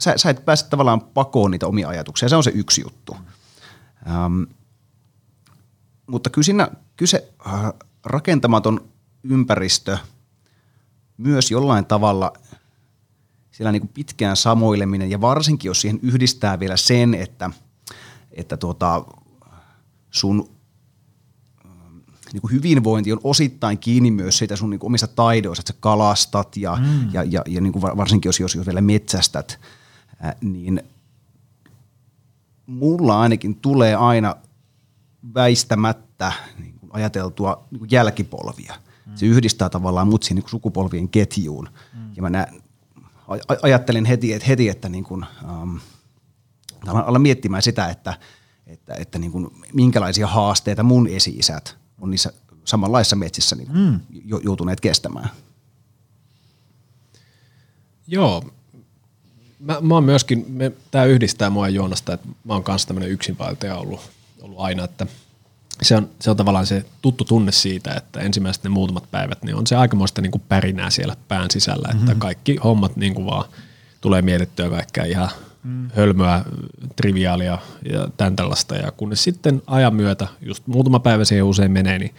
sä, sä et pääse tavallaan pakoon niitä omia ajatuksia. Se on se yksi juttu. Ähm, mutta kyllä siinä kyse rakentamaton ympäristö myös jollain tavalla siellä niin kuin pitkään samoileminen ja varsinkin, jos siihen yhdistää vielä sen, että, että tuota, sun niin kuin hyvinvointi on osittain kiinni myös siitä sun niin kuin omista taidoista, että sä kalastat ja, mm. ja, ja, ja niin kuin varsinkin, jos, jos vielä metsästät, äh, niin mulla ainakin tulee aina väistämättä niin kuin ajateltua niin kuin jälkipolvia. Mm. Se yhdistää tavallaan mut siihen niin kuin sukupolvien ketjuun. Mm. Ja mä nä, aj, ajattelin heti, että, heti, että niin kuin, ähm, alan miettimään sitä, että, että, että niin kuin, minkälaisia haasteita mun esi-isät on niissä samanlaisissa metsissä niin mm. joutuneet kestämään. Joo. Mä, mä oon myöskin, me, tää yhdistää mua ja Joonasta, että mä oon kanssa tämmönen yksinvaeltaja ollut, ollut aina, että se on, se on tavallaan se tuttu tunne siitä, että ensimmäiset ne muutamat päivät, niin on se aikamoista niin kuin pärinää siellä pään sisällä, mm-hmm. että kaikki hommat niin kuin vaan tulee mietittyä kaikkea ihan mm. hölmöä, triviaalia ja tämän tällaista, ja kunnes sitten ajan myötä, just muutama päivä siihen usein menee, niin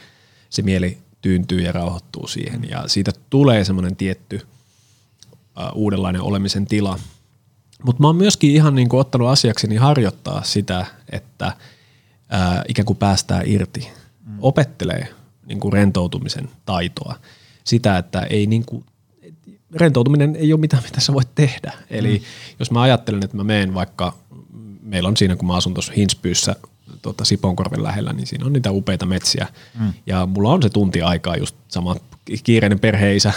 se mieli tyyntyy ja rauhoittuu siihen, ja siitä tulee semmoinen tietty uh, uudenlainen olemisen tila. Mutta mä oon myöskin ihan niinku ottanut asiakseni harjoittaa sitä, että ää, ikään kuin päästään irti. Mm. Opettelee niinku rentoutumisen taitoa. Sitä, että ei niinku, rentoutuminen ei ole mitään, mitä sä voit tehdä. Eli mm. jos mä ajattelen, että mä menen vaikka, meillä on siinä, kun mä asun tuossa Hinspyyssä tuota Sipoonkorven lähellä, niin siinä on niitä upeita metsiä. Mm. Ja mulla on se tunti aikaa just sama kiireinen perheisä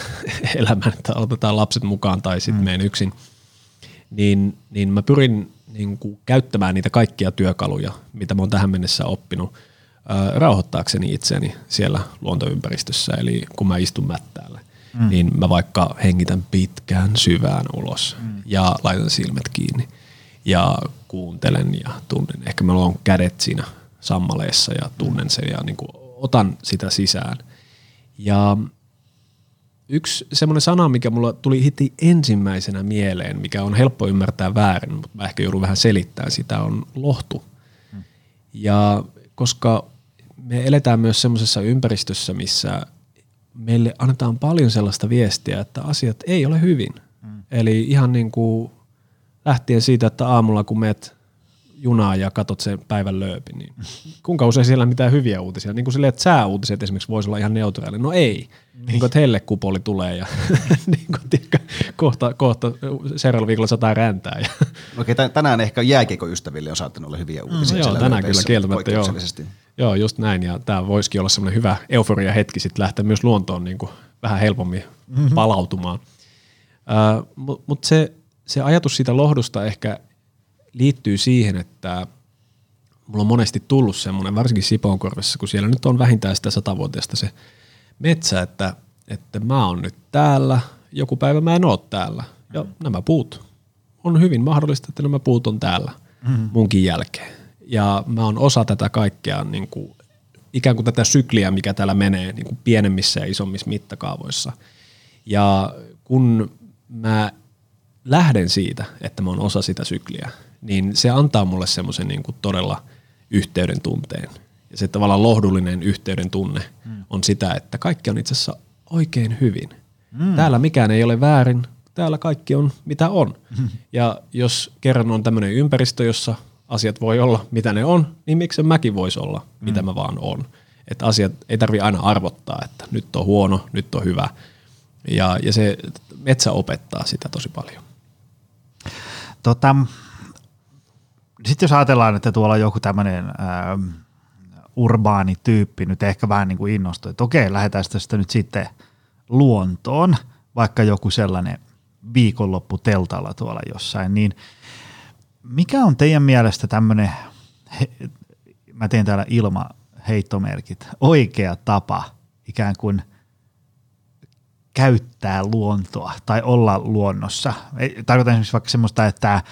elämän, että otetaan lapset mukaan tai sitten mm. menen yksin. Niin, niin mä pyrin niin kuin käyttämään niitä kaikkia työkaluja, mitä mä oon tähän mennessä oppinut, ää, rauhoittaakseni itseäni siellä luontoympäristössä. Eli kun mä istun mättäällä, mm. niin mä vaikka hengitän pitkään syvään ulos mm. ja laitan silmät kiinni ja kuuntelen ja tunnen. Ehkä mä oon kädet siinä sammaleessa ja tunnen sen ja niin kuin otan sitä sisään. Ja yksi semmoinen sana, mikä mulla tuli heti ensimmäisenä mieleen, mikä on helppo ymmärtää väärin, mutta mä ehkä joudun vähän selittämään sitä, on lohtu. Hmm. Ja koska me eletään myös semmoisessa ympäristössä, missä meille annetaan paljon sellaista viestiä, että asiat ei ole hyvin. Hmm. Eli ihan niin kuin lähtien siitä, että aamulla kun meet junaa ja katot sen päivän lööpi, niin kuinka usein siellä on mitään hyviä uutisia. Niin kuin silleen, että sääuutiset esimerkiksi voisi olla ihan neutraali. No ei. Niin, niin kuin, että hellekupoli tulee ja niin kuin, tiedätkö, kohta, kohta seuraavalla viikolla sataa räntää. Ja okei, tänään ehkä jääkiekoystäville on saattanut olla hyviä uutisia. No, joo, tänään kyllä kieltämättä. Joo. joo, just näin. Ja tämä voisikin olla semmoinen hyvä euforia hetki sitten lähteä myös luontoon niin kuin vähän helpommin mm-hmm. palautumaan. Uh, Mutta mut se, se ajatus siitä lohdusta ehkä liittyy siihen, että mulla on monesti tullut semmoinen, varsinkin Sipoonkorvessa, kun siellä nyt on vähintään sitä satavuotiaista se metsä, että, että mä oon nyt täällä, joku päivä mä en oo täällä. Ja mm-hmm. nämä puut, on hyvin mahdollista, että nämä puut on täällä mm-hmm. munkin jälkeen. Ja mä oon osa tätä kaikkea, niin kuin, ikään kuin tätä sykliä, mikä täällä menee niin kuin pienemmissä ja isommissa mittakaavoissa. Ja kun mä lähden siitä, että mä oon osa sitä sykliä, niin se antaa mulle semmoisen niin kuin todella yhteyden tunteen. Ja se tavallaan lohdullinen yhteyden tunne mm. on sitä, että kaikki on itse asiassa oikein hyvin. Mm. Täällä mikään ei ole väärin, täällä kaikki on mitä on. Mm. Ja jos kerran on tämmöinen ympäristö, jossa asiat voi olla mitä ne on, niin miksi mäkin voisi olla mm. mitä mä vaan on. Että asiat ei tarvitse aina arvottaa, että nyt on huono, nyt on hyvä. Ja, ja se metsä opettaa sitä tosi paljon. Tota... Sitten jos ajatellaan, että tuolla on joku tämmöinen urbaani tyyppi nyt ehkä vähän niin kuin innostui, että okei, lähdetään tästä nyt sitten luontoon, vaikka joku sellainen viikonloppu teltalla tuolla jossain, niin mikä on teidän mielestä tämmöinen, he, mä teen täällä ilmaheittomerkit, oikea tapa ikään kuin käyttää luontoa tai olla luonnossa? Tarkoitan esimerkiksi vaikka semmoista, että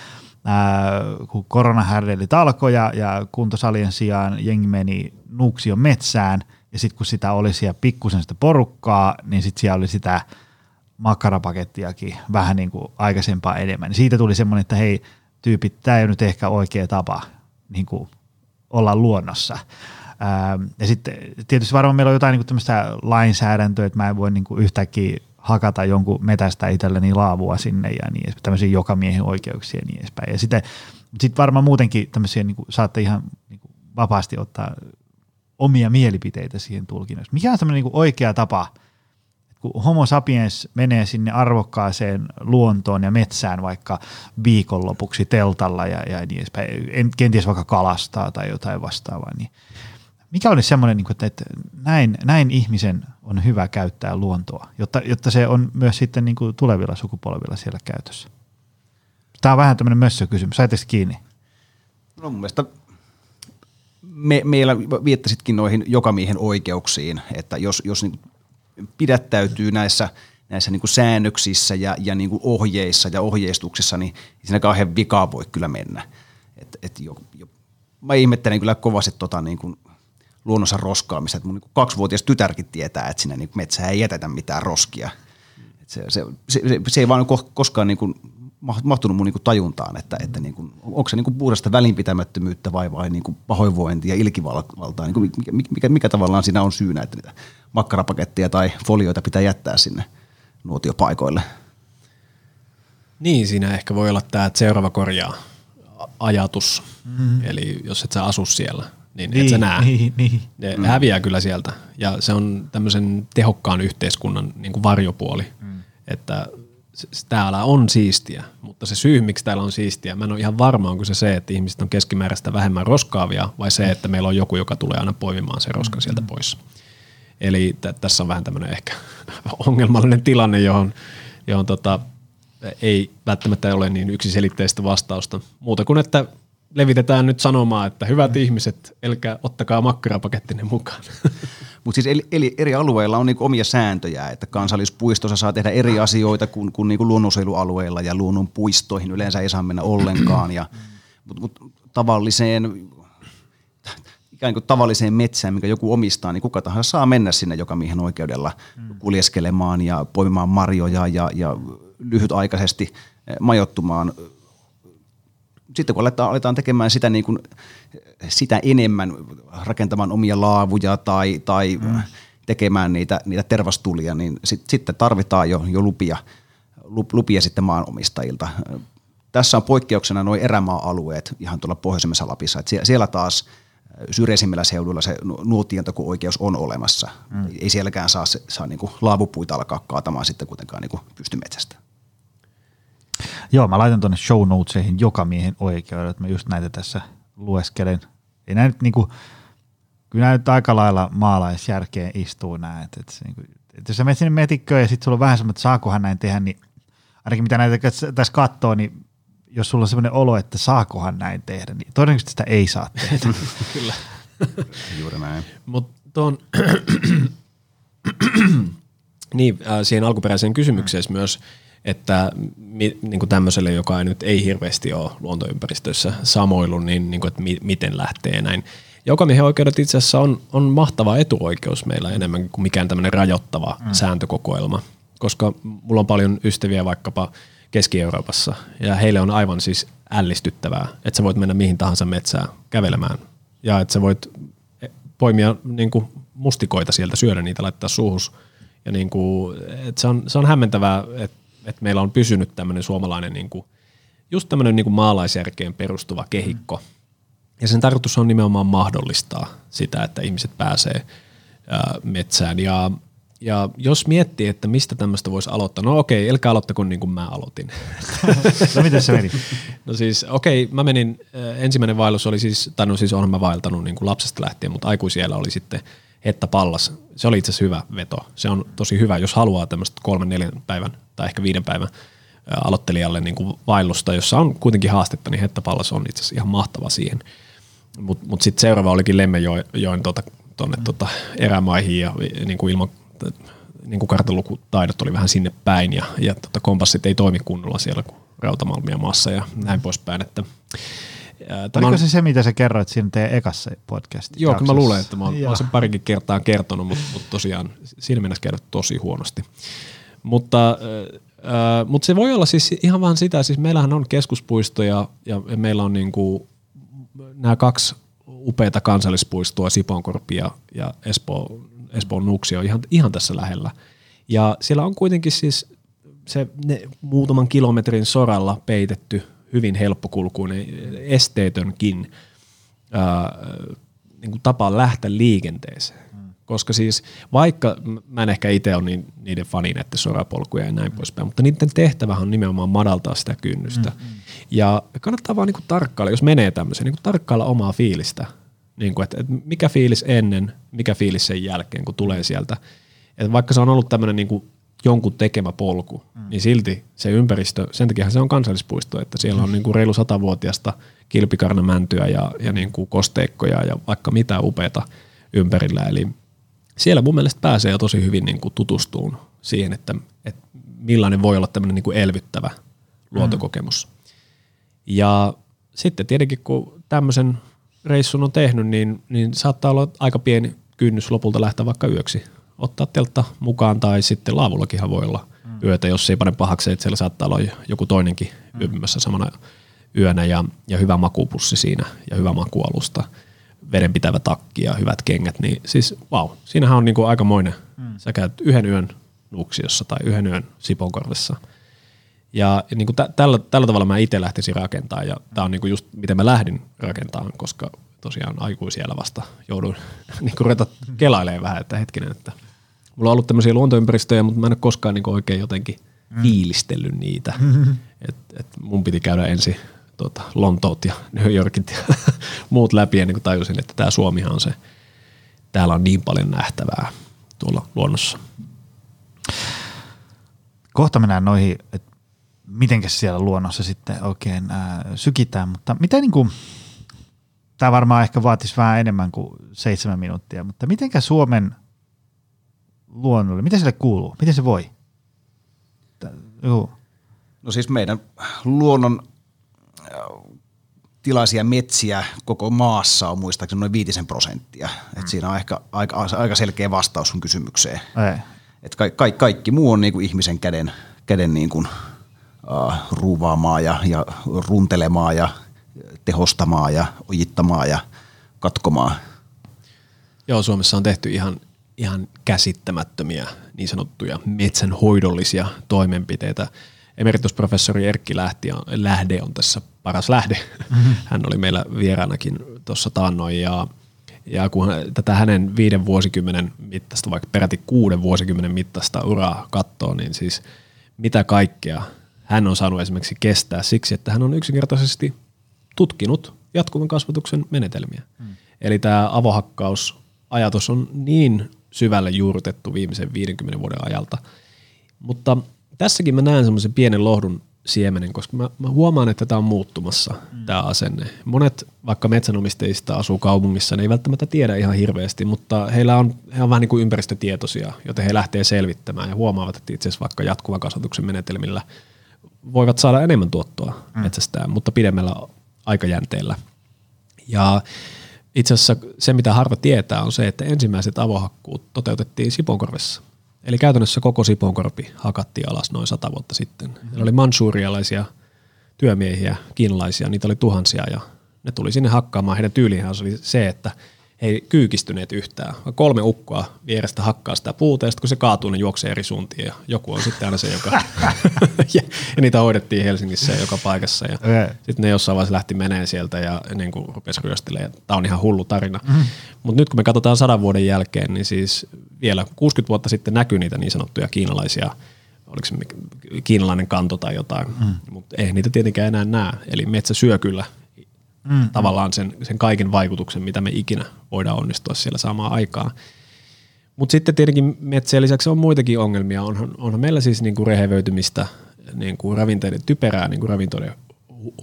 Äh, kun koronahärdellit alkoi ja, ja kuntosalien sijaan jengi meni Nuuksion metsään ja sitten kun sitä oli siellä pikkusen sitä porukkaa, niin sitten siellä oli sitä makkarapakettiakin vähän niin kuin aikaisempaa enemmän. Niin siitä tuli semmoinen, että hei tyypit, tämä ei ole nyt ehkä oikea tapa niin kuin olla luonnossa. Ähm, ja sitten tietysti varmaan meillä on jotain niin kuin tämmöistä lainsäädäntöä, että mä en voi niin kuin yhtäkkiä hakata jonkun metästä itselleni laavua sinne ja niin edespäin, tämmöisiä jokamiehen oikeuksia ja niin edespäin. Ja sitten sit varmaan muutenkin tämmöisiä, niin kuin, saatte ihan niin kuin, vapaasti ottaa omia mielipiteitä siihen tulkinnassa. Mikä on tämmöinen niin kuin oikea tapa, kun homo sapiens menee sinne arvokkaaseen luontoon ja metsään vaikka viikonlopuksi teltalla ja, ja niin edespäin, en, kenties vaikka kalastaa tai jotain vastaavaa, niin mikä olisi semmoinen, että näin, näin ihmisen on hyvä käyttää luontoa, jotta, jotta se on myös sitten niin kuin tulevilla sukupolvilla siellä käytössä? Tämä on vähän tämmöinen mössökysymys. Saiteko kiinni? No mun mielestä me, meillä viittasitkin noihin jokamiehen oikeuksiin, että jos, jos niin pidättäytyy näissä, näissä niin kuin säännöksissä ja, ja niin kuin ohjeissa ja ohjeistuksissa, niin siinä kauhean vikaa voi kyllä mennä. Et, et jo, jo. Mä ihmettelen kyllä kovasti tota niin kuin luonnossa roskaamista. Mun niin kaksivuotias tytärkin tietää, että siinä niin metsään ei jätetä mitään roskia. Et se, se, se, se ei vaan koskaan niin kuin mahtunut mun niin kuin tajuntaan, että, että niin kuin, onko se niin kuin puhdasta välinpitämättömyyttä vai, vai niin kuin pahoinvointia ja ilkivaltaa. Niin kuin mikä, mikä tavallaan siinä on syynä, että niitä makkarapaketteja tai folioita pitää jättää sinne nuotiopaikoille. Niin, siinä ehkä voi olla tämä, että seuraava korjaa ajatus. Mm-hmm. Eli jos et sä asu siellä, niin, niin et sä näe. Niin, niin. Ne mm. häviää kyllä sieltä. Ja se on tämmöisen tehokkaan yhteiskunnan niin kuin varjopuoli, mm. että täällä on siistiä, mutta se syy, miksi täällä on siistiä, mä en ole ihan varma, onko se se, että ihmiset on keskimääräistä vähemmän roskaavia, vai se, että meillä on joku, joka tulee aina poimimaan sen roskan mm-hmm. sieltä pois. Eli t- tässä on vähän tämmöinen ehkä ongelmallinen tilanne, johon, johon tota, ei välttämättä ole niin yksiselitteistä vastausta. Muuta kuin, että levitetään nyt sanomaa, että hyvät mm-hmm. ihmiset, elkää ottakaa makkarapakettinen mukaan. Mutta siis eli, eli eri alueilla on niinku omia sääntöjä, että kansallispuistossa saa tehdä eri asioita kuin, kuin niinku luonnonsuojelualueilla ja luonnonpuistoihin yleensä ei saa mennä ollenkaan. Mutta mut tavalliseen, ikään kuin tavalliseen metsään, minkä joku omistaa, niin kuka tahansa saa mennä sinne jokamiehen oikeudella kuljeskelemaan ja poimimaan marjoja ja, ja lyhytaikaisesti majoittumaan. Sitten kun aletaan, aletaan tekemään sitä, niin kuin, sitä enemmän, rakentamaan omia laavuja tai, tai mm. tekemään niitä, niitä tervastulia, niin sit, sitten tarvitaan jo, jo lupia, lupia sitten maanomistajilta. Tässä on poikkeuksena nuo erämaa-alueet ihan tuolla pohjoisemmassa Lapissa. Et siellä, siellä taas syrjäisimmillä seuduilla se nuotientokuoikeus on olemassa. Mm. Ei sielläkään saa, saa niin kuin laavupuita alkaa kaatamaan sitten kuitenkaan niin kuin pystymetsästä. Joo, mä laitan tuonne show notesihin jokamiehen oikeudet. Mä just näitä tässä lueskelen. Ei näin nyt niinku, kyllä näin nyt aika lailla maalaisjärkeen istuu nää. Et, et, et jos sä menet sinne metikköön ja sit sulla on vähän semmoinen, että saakohan näin tehdä, niin ainakin mitä näitä tässä katsoo, niin jos sulla on semmoinen olo, että saakohan näin tehdä, niin todennäköisesti sitä ei saa tehdä. Kyllä. Juuri näin. Mutta tuon niin, äh, siihen alkuperäiseen kysymykseen mm. myös, että niin kuin tämmöiselle, joka ei nyt ei hirveästi ole luontoympäristössä samoilu, niin, niin kuin, että mi, miten lähtee näin. Jokamiehen oikeudet itse asiassa on, on mahtava etuoikeus meillä enemmän kuin mikään tämmöinen rajoittava mm. sääntökokoelma, koska mulla on paljon ystäviä vaikkapa Keski-Euroopassa, ja heille on aivan siis ällistyttävää, että sä voit mennä mihin tahansa metsään kävelemään, ja että sä voit poimia niin kuin mustikoita sieltä, syödä niitä, laittaa suuhus, ja niin kuin, että se on, se on hämmentävää, että että meillä on pysynyt tämmöinen suomalainen, niin kuin, just tämmöinen niin kuin maalaisjärkeen perustuva kehikko. Mm. Ja sen tarkoitus on nimenomaan mahdollistaa sitä, että ihmiset pääsee ää, metsään. Ja, ja jos miettii, että mistä tämmöistä voisi aloittaa, no okei, älkää aloittako niin kuin mä aloitin. No miten se meni? No siis okei, mä menin, ensimmäinen vaellus oli siis, tai no siis olen mä vaeltanut niin kuin lapsesta lähtien, mutta aikuisiellä oli sitten Hettä Pallas. Se oli itse asiassa hyvä veto. Se on tosi hyvä, jos haluaa tämmöistä kolmen, neljän päivän tai ehkä viiden päivän aloittelijalle niin kuin vaellusta, jossa on kuitenkin haastetta, niin Hettä Pallas on itse asiassa ihan mahtava siihen. Mutta mut sitten seuraava olikin Lemmenjoen tuonne tota, tota, erämaihin ja niin kuin ilman niin kuin kartalukutaidot oli vähän sinne päin ja, ja tota, kompassit ei toimi kunnolla siellä kuin rautamalmia maassa ja näin poispäin, että Tämän, oliko se se, mitä sä kerroit siinä teidän ekassa podcastissa? Joo, mä luulen, että mä oon, mä oon sen parinkin kertaa kertonut, mutta, mutta tosiaan siinä mennessä käynyt tosi huonosti. Mutta, äh, mutta se voi olla siis ihan vaan sitä, siis meillähän on keskuspuisto ja, ja meillä on niinku nämä kaksi upeata kansallispuistoa, Sipoonkorpi ja, ja Espoo, Espoon Nuuksio ihan, ihan tässä lähellä. Ja siellä on kuitenkin siis se ne muutaman kilometrin soralla peitetty hyvin helppokulkuinen, esteetönkin ää, niin kuin tapa lähteä liikenteeseen. Mm. Koska siis vaikka mä en ehkä itse ole niin, niiden fani näiden sorapolkuja ja näin mm. poispäin, mutta niiden tehtävähän on nimenomaan madaltaa sitä kynnystä. Mm. Ja kannattaa vaan niin kuin tarkkailla, jos menee tämmöiseen, niin kuin tarkkailla omaa fiilistä. Niin kuin, että, että mikä fiilis ennen, mikä fiilis sen jälkeen, kun tulee sieltä. Että vaikka se on ollut tämmöinen niin kuin jonkun tekemä polku, mm. niin silti se ympäristö, sen takia se on kansallispuisto, että siellä on niinku reilu satavuotiasta kilpikarnamäntyä ja, ja niinku kosteikkoja ja vaikka mitä upeata ympärillä. Eli siellä mun mielestä pääsee jo tosi hyvin niinku tutustuun siihen, että, että millainen voi olla tämmöinen niinku elvyttävä luontokokemus. Mm. Ja sitten tietenkin kun tämmöisen reissun on tehnyt, niin, niin saattaa olla aika pieni kynnys lopulta lähteä vaikka yöksi. Ottaa teltta mukaan tai sitten laavullakinhan voi olla mm. yötä, jos ei pane pahakseen, että siellä saattaa olla joku toinenkin mm. yöpymässä samana yönä ja, ja hyvä makupussi siinä ja hyvä makualusta, vedenpitävä takki ja hyvät kengät, niin siis vau, wow, siinähän on niinku aikamoinen. Mm. Sä käyt yhden yön Nuuksiossa tai yhden yön Sipoonkorvessa. Ja niinku tä, tällä, tällä tavalla mä itse lähtisin rakentamaan ja tää on niinku just miten mä lähdin rakentamaan, koska tosiaan aikuisiellä vasta joudun niin ruveta kelailemaan vähän, että hetkinen, että mulla on ollut tämmöisiä luontoympäristöjä, mutta mä en ole koskaan niin oikein jotenkin mm. fiilistellyt niitä. Mm-hmm. Et, et mun piti käydä ensin tuota, Lontoot ja New Yorkit ja muut läpi ennen kuin tajusin, että tää Suomihan on se, täällä on niin paljon nähtävää tuolla luonnossa. Kohta mennään noihin, että mitenkäs siellä luonnossa sitten oikein ää, sykitään, mutta mitä niinku... Tämä varmaan ehkä vaatisi vähän enemmän kuin seitsemän minuuttia, mutta mitenkä Suomen luonnolle, miten sille kuuluu, miten se voi? Juhu. No siis meidän luonnon tilaisia metsiä koko maassa on muistaakseni noin viitisen prosenttia. Mm. Et siinä on ehkä aika, aika selkeä vastaus sun kysymykseen. Et ka- ka- kaikki muu on niinku ihmisen käden, käden niinku, uh, ruuvaamaa ja, ja runtelemaa ja tehostamaan ja ojittamaan ja katkomaan. Joo, Suomessa on tehty ihan, ihan käsittämättömiä niin sanottuja metsänhoidollisia toimenpiteitä. Emeritusprofessori Erkki Lähde on tässä paras lähde. Mm-hmm. Hän oli meillä vieraanakin tuossa taannoin ja, ja kun tätä hänen viiden vuosikymmenen mittaista, vaikka peräti kuuden vuosikymmenen mittaista uraa katsoo, niin siis mitä kaikkea hän on saanut esimerkiksi kestää siksi, että hän on yksinkertaisesti tutkinut jatkuvan kasvatuksen menetelmiä. Mm. Eli tämä avohakkausajatus on niin syvälle juurrutettu viimeisen viidenkymmenen vuoden ajalta. Mutta tässäkin mä näen semmoisen pienen lohdun siemenen, koska mä, mä huomaan, että tämä on muuttumassa, mm. tämä asenne. Monet vaikka metsänomistajista asuu kaupungissa, ne ei välttämättä tiedä ihan hirveästi, mutta heillä on, he on vähän niin kuin ympäristötietoisia, joten he lähtee selvittämään ja huomaavat, että itse asiassa vaikka jatkuvan kasvatuksen menetelmillä voivat saada enemmän tuottoa mm. metsästään, mutta pidemmällä aikajänteellä. Ja itse asiassa se, mitä harva tietää, on se, että ensimmäiset avohakkuut toteutettiin Sipoonkorvessa. Eli käytännössä koko Sipoonkorpi hakattiin alas noin sata vuotta sitten. Mm-hmm. Siellä oli mansuurialaisia työmiehiä, kiinalaisia, niitä oli tuhansia ja ne tuli sinne hakkaamaan. Heidän tyyliinhän oli se, että he ei kyykistyneet yhtään. Kolme ukkoa vierestä hakkaa sitä puuta ja sitten kun se kaatuu, ne juoksee eri suuntiin ja joku on sitten aina se, joka... ja niitä hoidettiin Helsingissä joka paikassa ja sitten ne jossain vaiheessa lähti meneen sieltä ja niin kuin rupesi ryöstelemään. Tämä on ihan hullu tarina. Mm. Mutta nyt kun me katsotaan sadan vuoden jälkeen, niin siis vielä kuusikymmentä vuotta sitten näkyi niitä niin sanottuja kiinalaisia, oliko se kiinalainen kanto tai jotain, mm. mutta ei niitä tietenkään enää näe. Eli metsä syö kyllä. Mm. Tavallaan sen, sen kaiken vaikutuksen, mitä me ikinä voidaan onnistua siellä saamaan aikaan. Mutta sitten tietenkin metsien lisäksi on muitakin ongelmia. Onhan, onhan meillä siis niinku rehevöitymistä, niinku ravinteiden typerää, niinku ravintoiden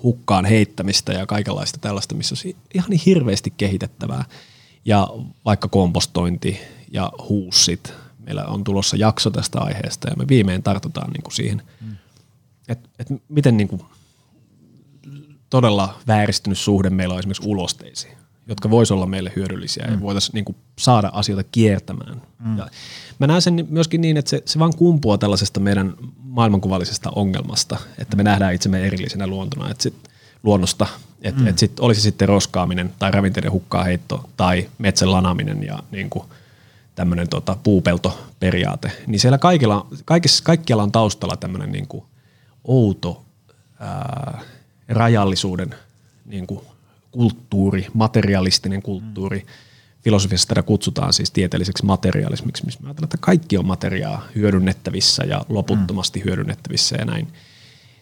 hukkaan heittämistä ja kaikenlaista tällaista, missä on ihan niin hirveästi kehitettävää. Ja vaikka kompostointi ja huussit. Meillä on tulossa jakso tästä aiheesta ja me viimein tartutaan niinku siihen, mm. että et miten... Niinku todella vääristynyt suhde meillä on esimerkiksi ulosteisiin, jotka voisi olla meille hyödyllisiä mm. ja voitaisiin niinku saada asioita kiertämään. Mm. Ja mä näen sen myöskin niin, että se, se vaan kumpuaa tällaisesta meidän maailmankuvallisesta ongelmasta, että me mm. nähdään itsemme erillisenä luontona, et sit, luonnosta, että mm. et sit olisi sitten roskaaminen tai ravinteiden hukkaan heitto tai metsän lanaaminen ja niinku tämmöinen tota, puupeltoperiaate, niin siellä kaikilla, kaikissa, kaikkialla on taustalla tämmöinen niin kuin outo ää, rajallisuuden niin kuin kulttuuri, materialistinen kulttuuri. Filosofiassa tätä kutsutaan siis tieteelliseksi materialismiksi, missä mä ajattelen, että kaikki on materiaa hyödynnettävissä ja loputtomasti hyödynnettävissä ja näin.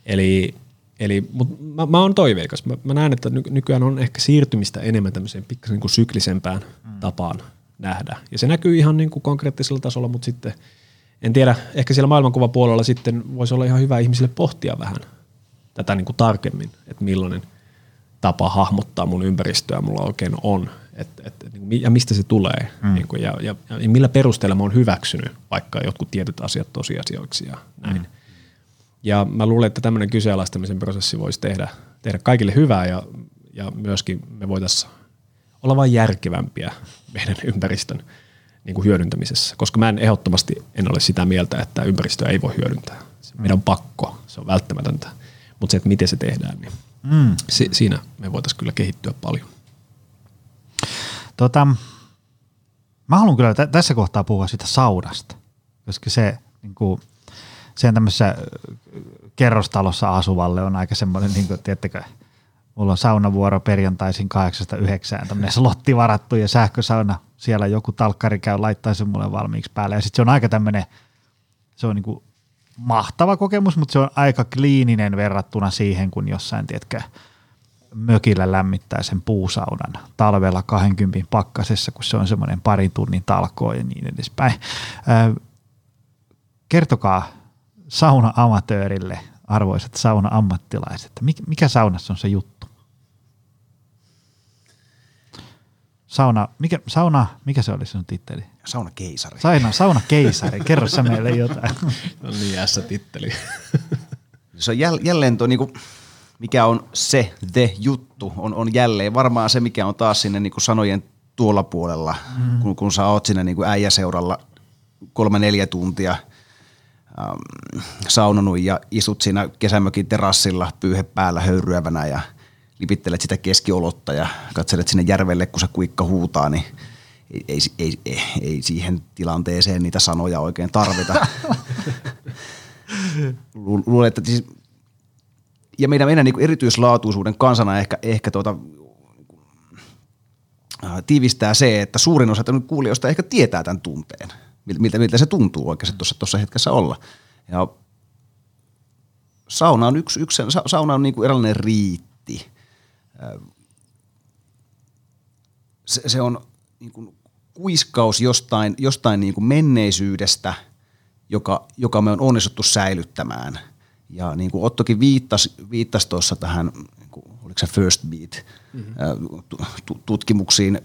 Eli, eli mutta mä, mä oon toiveikas. Mä, mä näen, että nykyään on ehkä siirtymistä enemmän tämmöiseen pikkasen niin kuin syklisempään tapaan nähdä. Ja se näkyy ihan niin kuin konkreettisella tasolla, mutta sitten en tiedä, ehkä siellä maailmankuvapuolella sitten voisi olla ihan hyvä ihmisille pohtia vähän tätä niin kuin tarkemmin, että millainen tapa hahmottaa mun ympäristöä mulla oikein on, et, et, ja mistä se tulee, mm. niin kuin, ja, ja, ja millä perusteella mä oon hyväksynyt vaikka jotkut tietyt asiat tosiasioiksi ja näin. Mm. Ja mä luulen, että tämmöinen kyseenalaistamisen prosessi voisi tehdä, tehdä kaikille hyvää, ja, ja myöskin me voitaisiin olla vain järkevämpiä meidän ympäristön niin kuin hyödyntämisessä, koska mä en ehdottomasti en ole sitä mieltä, että ympäristöä ei voi hyödyntää. Meidän on pakko, se on välttämätöntä, mutta se, että miten se tehdään, niin Mm. Si- siinä me voitaisiin kyllä kehittyä paljon. Tota, mä haluan kyllä t- tässä kohtaa puhua siitä saunasta, koska se niin kuin, sen tämmöisessä kerrostalossa asuvalle on aika semmoinen, niin kuin, tiedättekö, mulla on saunavuoro perjantaisin kahdeksasta yhdeksään, tämmöinen slotti varattu ja sähkösauna, siellä joku talkkari käy laittaa sen mulle valmiiksi päälle ja sitten se on aika tämmöinen, se on niin kuin mahtava kokemus, mutta se on aika kliininen verrattuna siihen, kun jossain tietkä mökillä lämmittää sen puusaunan talvella kaksikymmentä pakkasessa, kun se on semmoinen parin tunnin talkoo ja niin edespäin. Ö, kertokaa sauna-amatöörille, arvoisat sauna-ammattilaiset, mikä saunassa on se juttu? Sauna, mikä, sauna, mikä se oli sinun titteli? Sauna keisari. Sauna, sauna keisari, kerro sä meille jotain. No niin, ässä titteli. Se on jäl, jälleen tuo, niinku, mikä on se, the juttu, on, on jälleen varmaan se, mikä on taas sinne niinku sanojen tuolla puolella, mm. kun, kun sä oot siinä niinku äijäseuralla kolme neljä tuntia ähm, saunonut ja istut siinä kesämökin terassilla pyyhe päällä höyryävänä ja lipittelet sitä keskiolotta ja katselet sinne järvelle, kun se kuikka huutaa, niin ei, ei, ei, ei, ei siihen tilanteeseen niitä sanoja oikein tarvita. Lu, luulen, että siis, ja meidän, meidän niin erityislaatuisuuden kansana ehkä, ehkä tuota, äh, tiivistää se, että suurin osa kuulijoista ehkä tietää tämän tunteen, miltä, miltä se tuntuu oikeasti tuossa hetkessä olla. Ja sauna on, yksi, yksi, sauna on niin kuin erilainen riitti. Se, se on niin kuin kuiskaus jostain, jostain niin kuin menneisyydestä, joka, joka me on onnistuttu säilyttämään. Ja niin kuin Ottokin viittasi, viittasi tuossa tähän, niin kuin, oliko se Firstbeat, mm-hmm. tutkimuksiin,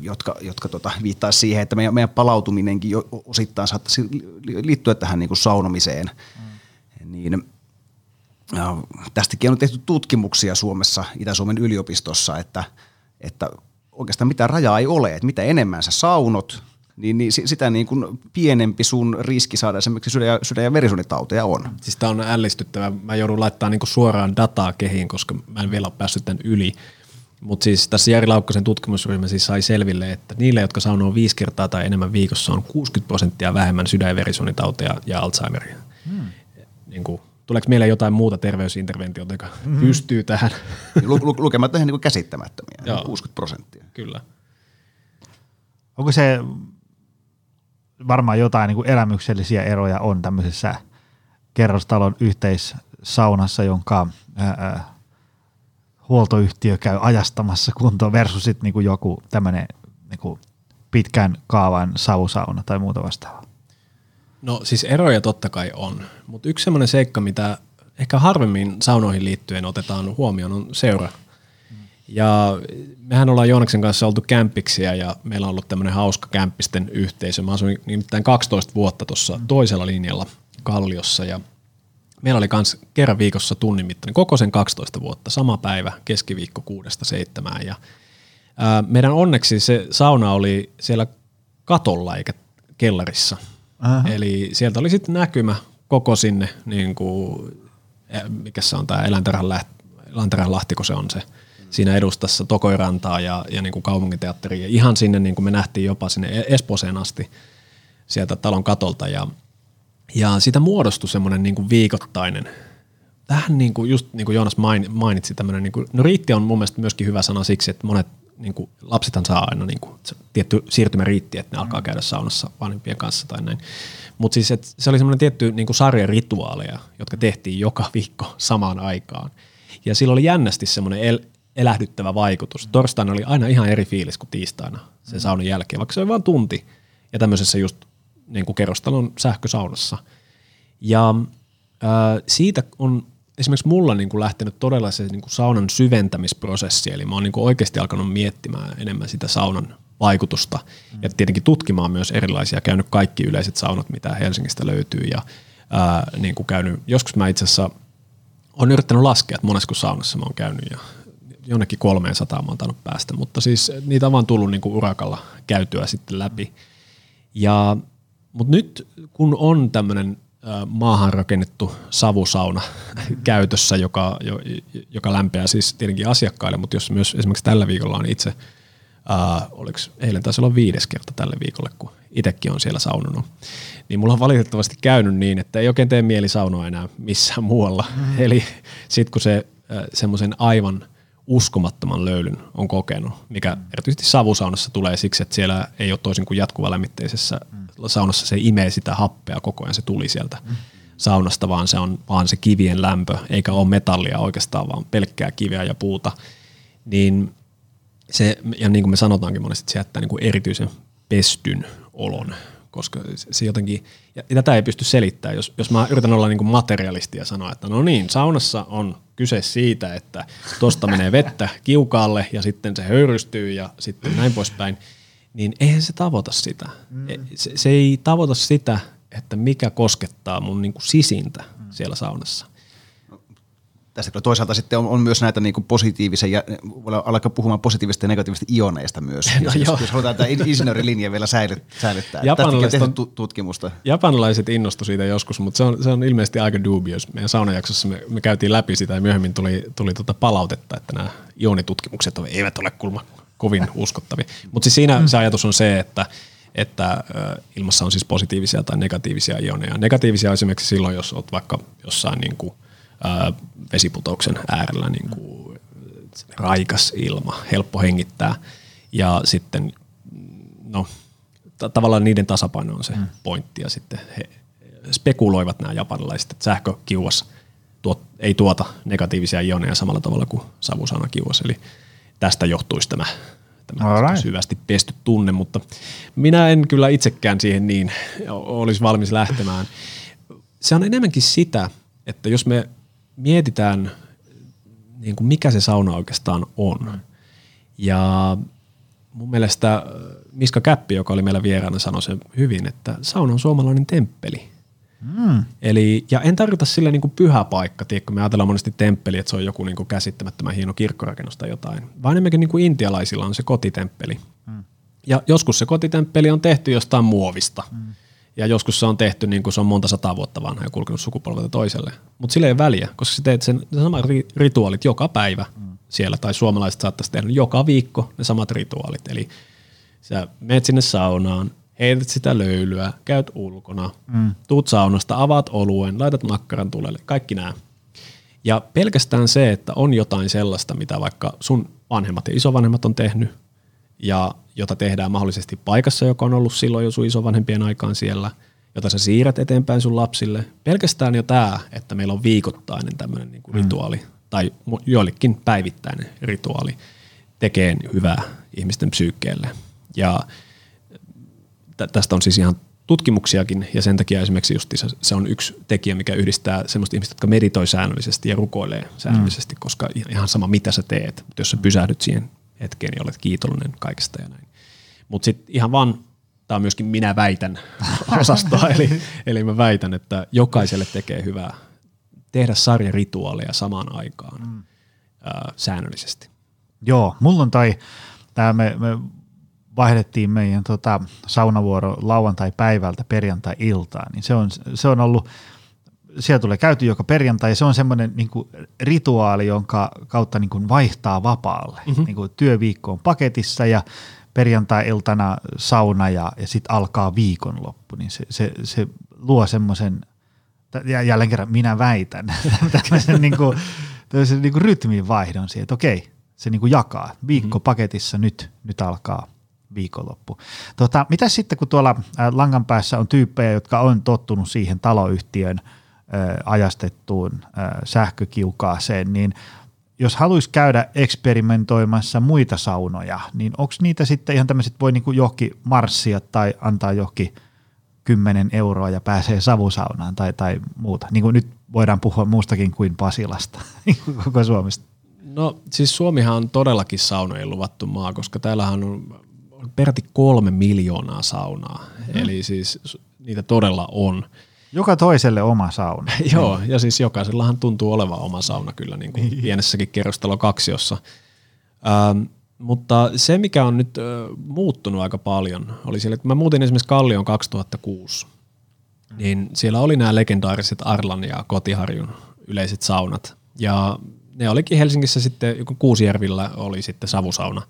jotka, jotka tota, viittaa siihen, että meidän, meidän palautuminenkin jo osittain saattaisi liittyä tähän niin kuin saunomiseen. Mm. Niin, tästäkin on tehty tutkimuksia Suomessa, Itä-Suomen yliopistossa, että, että oikeastaan mitä rajaa ei ole, että mitä enemmän sä saunot, niin, niin sitä niin kuin pienempi sun riski saada esimerkiksi sydän- sydän- ja verisuonitauteja on. Siis tää on ällistyttävää. Mä joudun laittamaan niin kuin suoraan dataa kehiin, koska mä en vielä ole päässyt tämän yli. Mutta siis tässä Jari Laukkasen tutkimusryhmä siis sai selville, että niille, jotka saunoo viisi kertaa tai enemmän viikossa, on kuusikymmentä prosenttia vähemmän sydän- ja verisuonitauteja ja Alzheimeria. Hmm. Niin kuin tuleeko meillä jotain muuta terveysinterventiota, joka mm-hmm. pystyy tähän? Lu- lu- lukemat on ihan niin kuin käsittämättömiä, joo. kuusikymmentä prosenttia. Kyllä. Onko se varmaan jotain niin kuin elämyksellisiä eroja on tämmöisessä kerrostalon yhteissaunassa, jonka ää, huoltoyhtiö käy ajastamassa kuntoon versus sit, niin kuin joku tämmöinen niin kuin pitkän kaavan savusauna tai muuta vastaavaa? No siis eroja totta kai on, mutta yksi semmoinen seikka, mitä ehkä harvemmin saunoihin liittyen otetaan huomioon, on seura. Ja mehän ollaan Joonaksen kanssa oltu kämpiksiä ja meillä on ollut tämmöinen hauska kämppisten yhteisö. Mä asuin nimittäin kaksitoista vuotta tuossa toisella linjalla Kalliossa ja meillä oli kans kerran viikossa tunnin mittainen, koko sen kaksitoista vuotta, sama päivä, keskiviikko kuudesta seitsemään. Ja ää, meidän onneksi se sauna oli siellä katolla eikä kellarissa. Aha. Eli sieltä oli sitten näkymä koko sinne, niin kuin, mikä se on tämä Elänteränlahti, kun se on se, siinä edustassa Tokoirantaa ja, ja niin kuin kaupunginteatteria. Ihan sinne, niin kuin me nähtiin jopa sinne Espooseen asti, sieltä talon katolta ja, ja siitä muodostui semmoinen niin kuin viikoittainen, vähän niin kuin just niin kuin Joonas mainitsi tämmöinen, niin kuin, no riitti on mun mielestä myöskin hyvä sana siksi, että monet niin kuin, lapsethan saa aina niin kuin, tietty siirtymäriitti, että ne alkaa käydä saunassa vanhempien kanssa tai näin. Mutta siis et, se oli semmoinen tietty niin kuin sarja rituaaleja, jotka tehtiin joka viikko samaan aikaan. Ja sillä oli jännästi semmoinen el- elähdyttävä vaikutus. Torstaina oli aina ihan eri fiilis kuin tiistaina sen saunan jälkeen, vaikka se oli vain tunti. Ja tämmöisessä just niin kuin kerrostalon sähkösaunassa. Ja ää, siitä on esimerkiksi mulla niin kuin lähtenyt todella se niin kuin saunan syventämisprosessi. Eli mä oon niin kuin oikeasti alkanut miettimään enemmän sitä saunan vaikutusta. Mm. Ja tietenkin tutkimaan myös erilaisia, käynyt kaikki yleiset saunat, mitä Helsingistä löytyy. Ja ää, niin kuin käynyt, joskus mä itse asiassa olen yrittänyt laskea, että monesko saunassa mä oon käynyt ja jonnekin kolmeen sataan mä oon tainnut päästä, mutta siis niitä on vaan tullut niin kuin urakalla käytyä sitten läpi. Ja, mutta nyt kun on tämmöinen maahan rakennettu savusauna mm-hmm. käytössä, joka, joka lämpeää siis tietenkin asiakkaille, mutta jos myös esimerkiksi tällä viikolla on itse, ää, oliko eilen taisi olla viides kerta tälle viikolle, kun itsekin on siellä saunonut, niin mulla on valitettavasti käynyt niin, että ei oikein tee mieli saunoa enää missään muualla. Mm-hmm. Eli sit kun se semmoisen aivan uskomattoman löylyn on kokenut, mikä mm. erityisesti savusaunassa tulee siksi, että siellä ei ole toisin kuin jatkuvalämmitteisessä mm. saunassa, se imee sitä happea koko ajan, se tuli sieltä mm. saunasta, vaan se on vaan se kivien lämpö, eikä ole metallia oikeastaan, vaan pelkkää kiveä ja puuta. Niin se, ja niin kuin me sanotaankin monesti, se jättää niin kuin erityisen pestyn olon, koska se jotenkin, ja tätä ei pysty selittämään, jos, jos mä yritän olla niin kuin materialisti ja sanoa, että no niin, saunassa on kyse siitä, että tuosta menee vettä kiukaalle ja sitten se höyrystyy ja sitten näin poispäin, niin eihän se tavoita sitä. Mm. Se, se ei tavoita sitä, että mikä koskettaa mun niin kuin sisintä mm. siellä saunassa. Tästä kyllä toisaalta sitten on, on myös näitä niin kuin positiivisia, ja alkaa puhumaan positiivisesti ja negatiivisesti ioneista myös, no jos, jos halutaan tämä insinöörilinja vielä säilyttää. Japanilaiset on tehty tutkimusta. Japanilaiset innostu siitä joskus, mutta se on, se on ilmeisesti aika dubious. Meidän saunajaksossa me, me käytiin läpi sitä ja myöhemmin tuli, tuli tuota palautetta, että nämä ionitutkimukset eivät ole kulma kovin uskottavia. Mutta siis siinä se ajatus on se, että että ilmassa on siis positiivisia tai negatiivisia ioneja. Negatiivisia esimerkiksi silloin, jos olet vaikka jossain niin kuin vesiputouksen äärellä niin kuin raikas ilma, helppo hengittää ja sitten no, t- tavallaan niiden tasapaino on se mm. pointti ja sitten he spekuloivat nämä japanilaiset, että sähkökiuas tuot, ei tuota negatiivisia ioneja samalla tavalla kuin savusauna-kiuas, eli tästä johtuisi tämä, tämä syvästi pesty tunne, mutta minä en kyllä itsekään siihen niin olisi valmis lähtemään. Se on enemmänkin sitä, että jos me mietitään, niin kuin mikä se sauna oikeastaan on. Ja mun mielestä Miska Käppi, joka oli meillä vieraana, sanoi sen hyvin, että sauna on suomalainen temppeli. Mm. Eli, ja en tarkoita sille niin kuin pyhä paikka, tiedätkö, me ajatellaan monesti temppeli, että se on joku niin kuin käsittämättömän hieno kirkkorakennus tai jotain, vaan enemmänkin niin kuin intialaisilla on se kotitemppeli. Mm. Ja joskus se kotitemppeli on tehty jostain muovista. Mm. Ja joskus se on tehty, niin kuin se on monta sataa vuotta vanha ja kulkenut sukupolvelta toiselle. Mutta sillä ei ole väliä, koska sä teet sen samat rituaalit joka päivä mm. siellä. Tai suomalaiset saattaisi tehdä joka viikko ne samat rituaalit. Eli sä menet sinne saunaan, heität sitä löylyä, käyt ulkona, mm. tuut saunasta, avaat oluen, laitat makkaran tulelle. Kaikki nämä. Ja pelkästään se, että on jotain sellaista, mitä vaikka sun vanhemmat ja isovanhemmat on tehnyt. Ja jota tehdään mahdollisesti paikassa, joka on ollut silloin jo sun isovanhempien aikaan siellä, jota sä siirrät eteenpäin sun lapsille. Pelkästään jo tämä, että meillä on viikoittainen tämmöinen niinku mm. rituaali, tai joillekin päivittäinen rituaali, tekee hyvää ihmisten psyykkeelle. Ja tä- tästä on siis ihan tutkimuksiakin, ja sen takia esimerkiksi just se on yksi tekijä, mikä yhdistää semmoista ihmistä, jotka meditoi säännöllisesti ja rukoilee säännöllisesti, mm. koska ihan sama mitä sä teet, mutta jos sä pysähdyt siihen hetkeen, niin olet kiitollinen kaikesta ja näin. Mutta sitten ihan vaan, tämä on myöskin minä väitän osastoa, eli, eli mä väitän, että jokaiselle tekee hyvää tehdä sarjarituaaleja samaan aikaan mm. ää, säännöllisesti. Joo, mulla on tai, tää me, me vaihdettiin meidän tota, saunavuoro lauantai-päivältä perjantai-iltaan, niin se on, se on ollut, siellä tulee käyty joka perjantai ja se on semmoinen niin kuin rituaali, jonka kautta niin kuin vaihtaa vapaalle. Mm-hmm. Niin kuin työviikko on paketissa ja perjantai-iltana sauna ja, ja sitten alkaa viikonloppu, niin se, se, se luo semmoisen, ja jälleen kerran minä väitän, tämmöisen niinku, niinku rytmin vaihdon siihen, että okei, se niinku jakaa. Viikkopaketissa nyt, nyt alkaa viikonloppu. Tota, mitä sitten, kun tuolla langan päässä on tyyppejä, jotka on tottunut siihen taloyhtiön ö, ajastettuun ö, sähkökiukaaseen, niin jos haluaisi käydä eksperimentoimassa muita saunoja, niin onko niitä sitten ihan tämmöiset, voi niinku johonkin marssia tai antaa johonkin kymmenen euroa ja pääsee savusaunaan tai, tai muuta? Niin kuin nyt voidaan puhua muustakin kuin Pasilasta, koko Suomesta. No siis Suomihan on todellakin saunojen luvattu maa, koska täällähän on peräti kolme miljoonaa saunaa, mm. eli siis niitä todella on. Joka toiselle oma sauna. Joo, ja siis jokaisellahan tuntuu olevan oma sauna kyllä, niin kuin pienessäkin kerrostalokaksiossa. Ähm, mutta se, mikä on nyt äh, muuttunut aika paljon, oli siellä, kun mä muutin esimerkiksi Kallioon kaksituhattakuusi, niin siellä oli nämä legendaariset Arlan ja Kotiharjun yleiset saunat, ja ne olikin Helsingissä sitten, Kuusijärvillä oli sitten savusauna,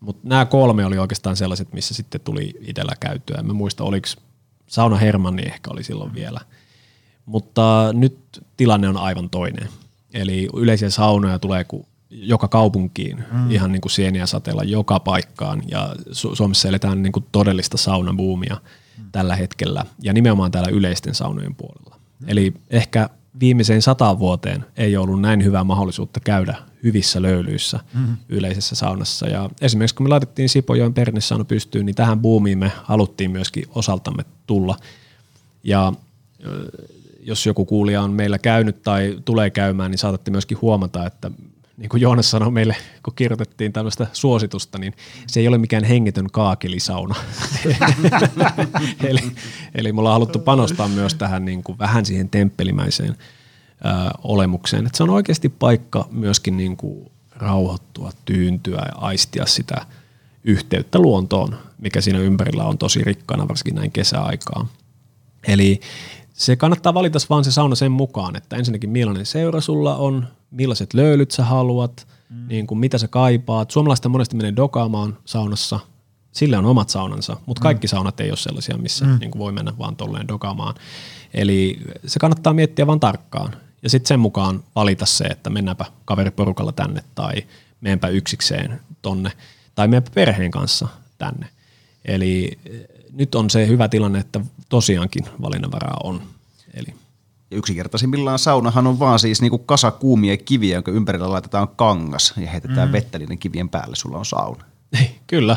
mutta nämä kolme oli oikeastaan sellaiset, missä sitten tuli itsellä käyttöä. En mä muista, oliko Sauna Hermanni ehkä oli silloin vielä. Mutta nyt tilanne on aivan toinen. Eli yleisiä saunoja tulee ku, joka kaupunkiin, mm. ihan niin kuin sieniä sateella joka paikkaan. Ja Su- Suomessa eletään niin kuin todellista saunabuumia mm. tällä hetkellä. Ja nimenomaan täällä yleisten saunojen puolella. Mm. Eli ehkä viimeiseen sataan vuoteen ei ollut näin hyvää mahdollisuutta käydä hyvissä löylyissä mm-hmm. yleisessä saunassa. Ja esimerkiksi kun me laitettiin Sipoonjoen perinne sauna pystyyn, niin tähän buumiin me haluttiin myöskin osaltamme tulla. Ja jos joku kuulija on meillä käynyt tai tulee käymään, niin saatatte myöskin huomata, että niin kuin Joonas sanoi meille, kun kirjoitettiin tällaista suositusta, niin se ei ole mikään hengetön kaakelisauna. eli, eli me ollaan haluttu panostaa myös tähän niin kuin vähän siihen temppelimäiseen ö, olemukseen. Et se on oikeasti paikka myöskin niin kuin rauhoittua, tyyntyä ja aistia sitä yhteyttä luontoon, mikä siinä ympärillä on tosi rikkana, varsinkin näin kesäaikaan. Eli se kannattaa valita vaan se sauna sen mukaan, että ensinnäkin millainen seura sulla on, millaiset löylyt sä haluat, mm. niin kuin mitä sä kaipaat. Suomalaisten monesti menee dokaamaan saunassa, sillä on omat saunansa, mutta kaikki mm. saunat ei ole sellaisia, missä mm. niin kuin voi mennä vaan tolleen dokaamaan. Eli se kannattaa miettiä vaan tarkkaan ja sitten sen mukaan valita se, että mennäänpä kaveriporukalla tänne tai meenpä yksikseen tonne tai meenpä perheen kanssa tänne. Eli nyt on se hyvä tilanne, että tosiaankin valinnanvaraa on. Eli yksinkertaisimmillaan saunahan on vaan siis niinku kasa kuumia kiviä, jonka ympärillä laitetaan kangas ja heitetään mm. vettä niiden kivien päälle, sulla on sauna. Kyllä.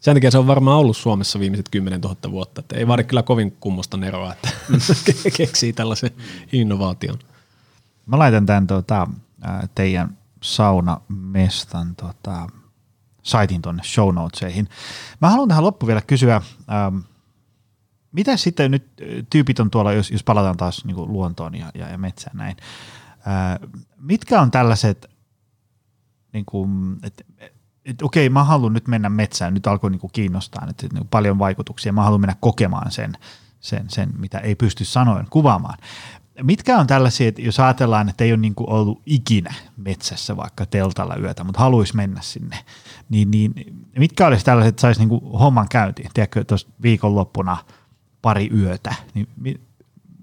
Sen takia se on varmaan ollut Suomessa viimeiset kymmenen tuhatta vuotta. Että ei vaadi kyllä kovin kummosta neroa, että keksii tällaisen innovaation. Mä laitan tämän tuota, teidän saunamestan tuota, saitin tuonne show notesihin. Mä haluan tähän loppuun vielä kysyä. Ähm, Mitä sitten nyt tyypit on tuolla, jos, jos palataan taas niin kuin luontoon ja, ja, ja metsään näin, ää, mitkä on tällaiset, niin kuin, että et, okei, mä haluan nyt mennä metsään, nyt alkoi niin kuin kiinnostaa nyt, niin kuin paljon vaikutuksia, mä haluan mennä kokemaan sen, sen, sen, mitä ei pysty sanoen kuvaamaan. Mitkä on tällaisia, että jos ajatellaan, että ei ole niin kuin ollut ikinä metsässä vaikka teltalla yötä, mutta haluaisi mennä sinne, niin, niin mitkä olisi tällaiset, että saisi niin kuin homman käyntiin, tiedätkö, tuossa viikonloppuna pari yötä, niin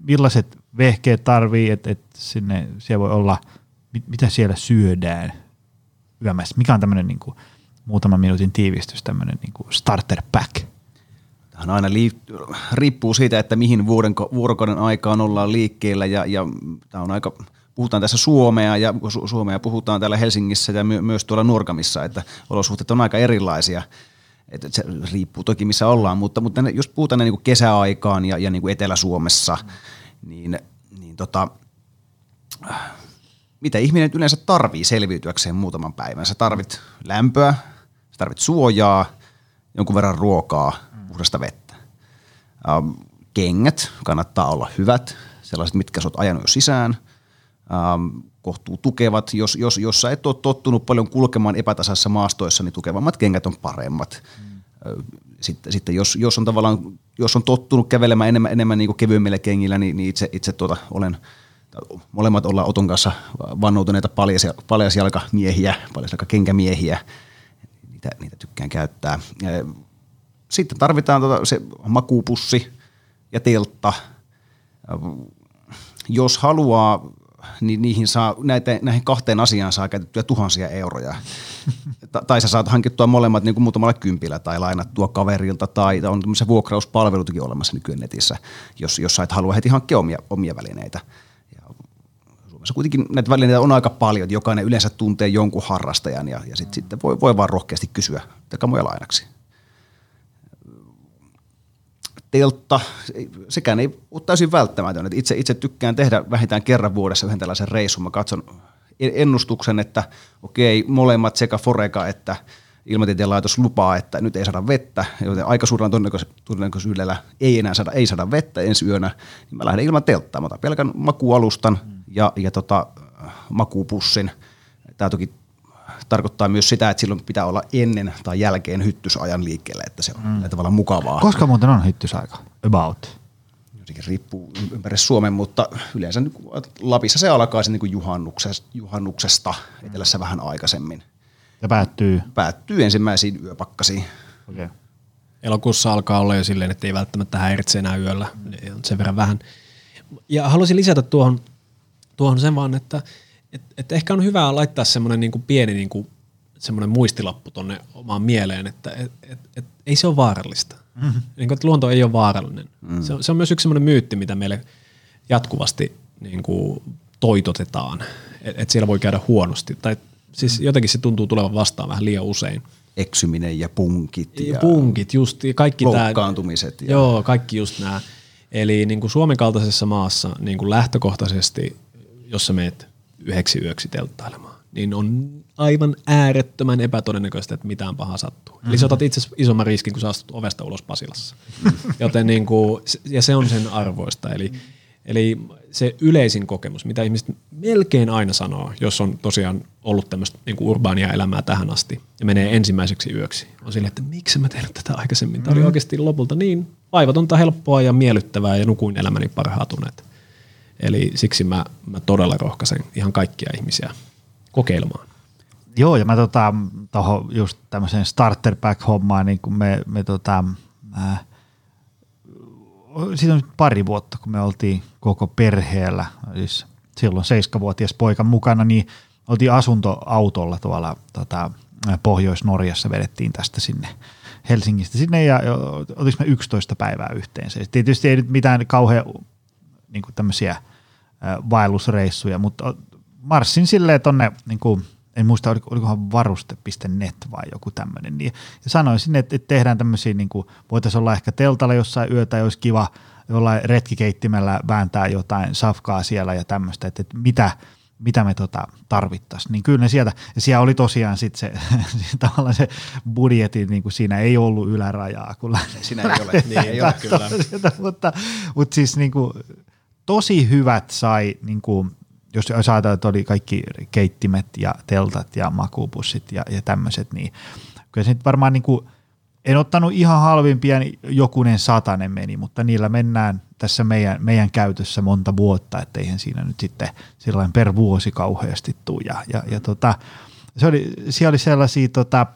millaiset vehkeet tarvii, että et sinne siellä voi olla, mit, mitä siellä syödään yömässä? Mikä on tämmöinen niin kuin muutaman minuutin tiivistys, tämmöinen niin kuin starter pack? Tähän aina liittyy, riippuu siitä, että mihin vuoden, vuorokauden aikaan ollaan liikkeellä ja, ja tämä on aika, puhutaan tässä Suomea ja Su- Suomea puhutaan täällä Helsingissä ja my, myös tuolla Nurkamissa, että olosuhteet on aika erilaisia. Et se riippuu toki missä ollaan, mutta, mutta ne, jos puhutaan ne niin kuin kesäaikaan ja, ja niin kuin Etelä-Suomessa, niin, niin tota, mitä ihminen yleensä tarvii selviytyäkseen muutaman päivän? Sä tarvit lämpöä, sä tarvit suojaa, jonkun verran ruokaa, puhdasta vettä. Ähm, kengät kannattaa olla hyvät, sellaiset mitkä sä oot ajanut jo sisään. Ähm, kohtuu tukevat. Jos, jos, jos sä et ole tottunut paljon kulkemaan epätasaisissa maastoissa, niin tukevammat kengät on paremmat. Mm. Sitten, sitten jos, jos, on tavallaan, jos on tottunut kävelemään enemmän, enemmän niin kuin kevyemmillä kengillä, niin, niin itse, itse tuota, olen, molemmat ollaan Oton kanssa vannoutuneita paljasjalkamiehiä, paljasjalkakenkämiehiä. niitä, niitä tykkään käyttää. Sitten tarvitaan tota, se makuupussi ja teltta. Jos haluaa, niin niihin saa, näitä, näihin kahteen asiaan saa käytettyä tuhansia euroja. Tai sä saat hankittua molemmat niin kuin muutamalla kympillä tai lainattua kaverilta tai on tämmöisiä vuokrauspalveluitakin olemassa nykyään netissä, jos, jos sä et halua heti hankkia omia, omia välineitä. Ja Suomessa kuitenkin näitä välineitä on aika paljon, jokainen yleensä tuntee jonkun harrastajan ja, ja sitten sit voi, voi vaan rohkeasti kysyä telkamoja lainaksi. Teltta, sekään ei ole täysin välttämätön. Itse, itse tykkään tehdä vähintään kerran vuodessa yhden tällaisen reissun. Mä katson ennustuksen, että okei, molemmat sekä Foreka että Ilmatieteen laitos lupaa, että nyt ei saada vettä, joten aika suurella todennäköisyydellä ei enää saada, ei saada vettä ensi yönä, niin mä lähden ilman telttaa. Mä otan pelkän makuualustan ja, ja tota, makuupussin. Tämä toki tarkoittaa myös sitä, että silloin pitää olla ennen tai jälkeen hyttysajan liikkeelle, että se on mm. tavallaan mukavaa. Koska muuten on hyttysaika? About. Jotenkin riippuu ympäri Suomen, mutta yleensä niin kuin Lapissa se alkaa sen niin kuin juhannuksesta, etelässä vähän aikaisemmin. Ja päättyy? Päättyy ensimmäisiin yöpakkasiin. Okay. Elokuussa alkaa olla jo silleen, että ei välttämättä häiritse enää yöllä. Mm. Sen verran vähän. Ja haluaisin lisätä tuohon, tuohon sen vaan, että Et, et ehkä on hyvä laittaa semmoinen niinku pieni niinku semmoinen muistilappu tonne omaan mieleen, että et, et, et, ei se ole vaarallista. Mm-hmm. Niin, että luonto ei ole vaarallinen. Mm-hmm. Se, se on myös yksi semmoinen myytti, mitä meille jatkuvasti niinku toitotetaan, että et siellä voi käydä huonosti. Tai siis jotenkin se tuntuu tulevan vastaan vähän liian usein. Eksyminen ja punkit. Ja, ja punkit, just. Kaikki loukkaantumiset. Tää, ja... Joo, kaikki just nämä. Eli niinku Suomen kaltaisessa maassa niinku lähtökohtaisesti, jos sä meet yhdeksi yöksi telttailemaan, niin on aivan äärettömän epätodennäköistä, että mitään pahaa sattuu. Mm-hmm. Eli sä otat itse isomman riskin, kun sä astut ovesta ulos Pasilassa. Joten niin kuin, ja se on sen arvoista. Eli, eli se yleisin kokemus, mitä ihmiset melkein aina sanoo, jos on tosiaan ollut tämmöistä niin kuin urbaania elämää tähän asti ja menee ensimmäiseksi yöksi, on silleen, että miksi mä tehnyt tätä aikaisemmin. Tämä oli oikeasti lopulta niin vaivatonta, helppoa ja miellyttävää ja nukuin elämäni parhaat unet. Eli siksi mä, mä todella rohkaisen ihan kaikkia ihmisiä kokeilemaan. Joo, ja mä tota, tohon just tämmöiseen starter pack-hommaan, niin kun me, me tota, mä, siitä on pari vuotta, kun me oltiin koko perheellä, siis silloin seitsemänvuotias poikan mukana, niin oltiin asuntoautolla tuolla tota, Pohjois-Norjassa, vedettiin tästä sinne Helsingistä sinne, ja oliko me yksitoista päivää yhteensä. Tietysti ei nyt mitään kauhean... niin kuin tämmöisiä vaellusreissuja, mutta marssin silleen tonne, niin kuin, en muista, olikohan varuste piste net vai joku tämmöinen, niin, ja sanoin sinne, että tehdään tämmöisiä, niin kuin, voitaisiin olla ehkä teltalla jossain yötä, olisi kiva jollain retkikeittimellä vääntää jotain safkaa siellä ja tämmöistä, että, että mitä, mitä me tota tarvittaisiin, niin kyllä ne sieltä, ja siellä oli tosiaan sitten se, tavallaan se budjetti, niin kuin siinä ei ollut ylärajaa, kun siinä ei ole, niin ei ole kyllä. Sieltä, mutta, mutta siis niin kuin, tosi hyvät sai, niin kuin, jos ajatellaan, että oli kaikki keittimet ja teltat ja makuupussit ja, ja tämmöiset, niin kyllä se nyt varmaan, niin kuin, en ottanut ihan halvimpia, niin jokunen satanen meni, mutta niillä mennään tässä meidän, meidän käytössä monta vuotta, että eihän siinä nyt sitten sillain per vuosi kauheasti tule. Ja, ja, ja tota, se oli, siellä oli sellaisia tota,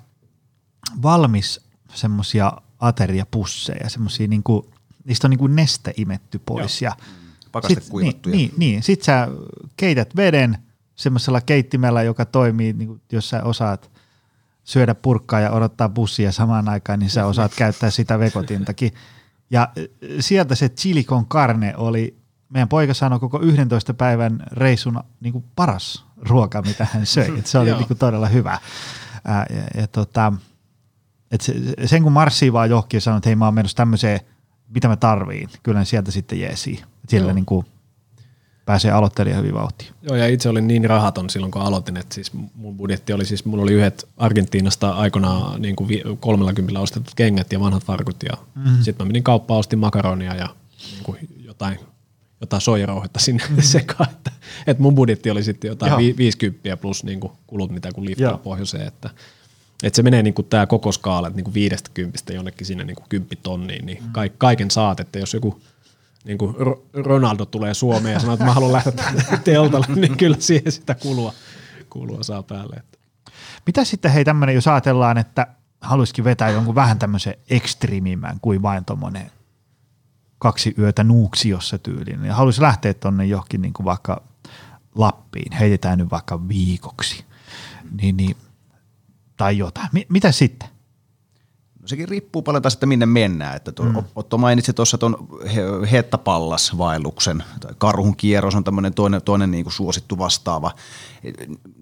valmis semmoisia ateriapusseja, semmoisia, niin kuin, niistä on niin kuin neste imetty pois. Joo. Ja pakaste kuivattuja. Niin, niin. Sitten sä keität veden semmoisella keittimellä, joka toimii, niin jos sä osaat syödä purkkaa ja odottaa bussia samaan aikaan, niin sä osaat käyttää sitä vekotintakin. Ja sieltä se chili con carne oli, meidän poika sanoi, koko yksitoista päivän reissun niin kuin paras ruoka, mitä hän söi. Et se oli niin kuin todella hyvä. Ää, ja, ja tota, et se, sen kun marssii vaan johonkin ja sanoi, että hei, mä oon menossa tämmöiseen, mitä mä tarviin, kyllä sieltä sitten jeesii. Sillä niin kuin pääsee aloittelijan hyvin vauhtiin. Joo, ja itse olin niin rahaton silloin, kun aloitin, että siis mun budjetti oli, siis mulla oli yhdet Argentiinasta aikanaan niin kuin kolmellakymmenellä ostetut kengät ja vanhat farkut, ja mm-hmm. sitten mä menin kauppaan, ostin makaronia ja niin kuin jotain, jotain soijarauhetta sinne mm-hmm. sekaan, että, että mun budjetti oli sitten jotain vi, viisikymppiä plus niin kuin kulut, mitä kun liftillä pohjoiseen, että, että se menee niin kuin tämä koko skaala, että niin kuin viidestä kympistä jonnekin sinne niin kuin kymppitonniin, niin mm-hmm. ka- kaiken saat, että jos joku niin kuin Ronaldo tulee Suomeen ja sanoo, että mä haluan lähteä teltalle, niin kyllä siihen sitä kulua, kulua saa päälle. Mitä sitten hei tämmöinen, jos ajatellaan, että haluaisikin vetää jonkun vähän tämmöisen ekstriimimmän kuin vain tuommoinen kaksi yötä Nuuksiossa tyyliin, niin haluaisi lähteä tuonne johonkin niin kuin vaikka Lappiin, heitetään nyt vaikka viikoksi niin, niin, tai jotain. M- mitä sitten? No sekin riippuu paljon taas, että minne mennään. Että tuo, mm. Otto mainitsi tuossa tuon Hettä Pallas -vaelluksen. Karhunkieros on tämmöinen toinen, toinen niin kuin suosittu vastaava.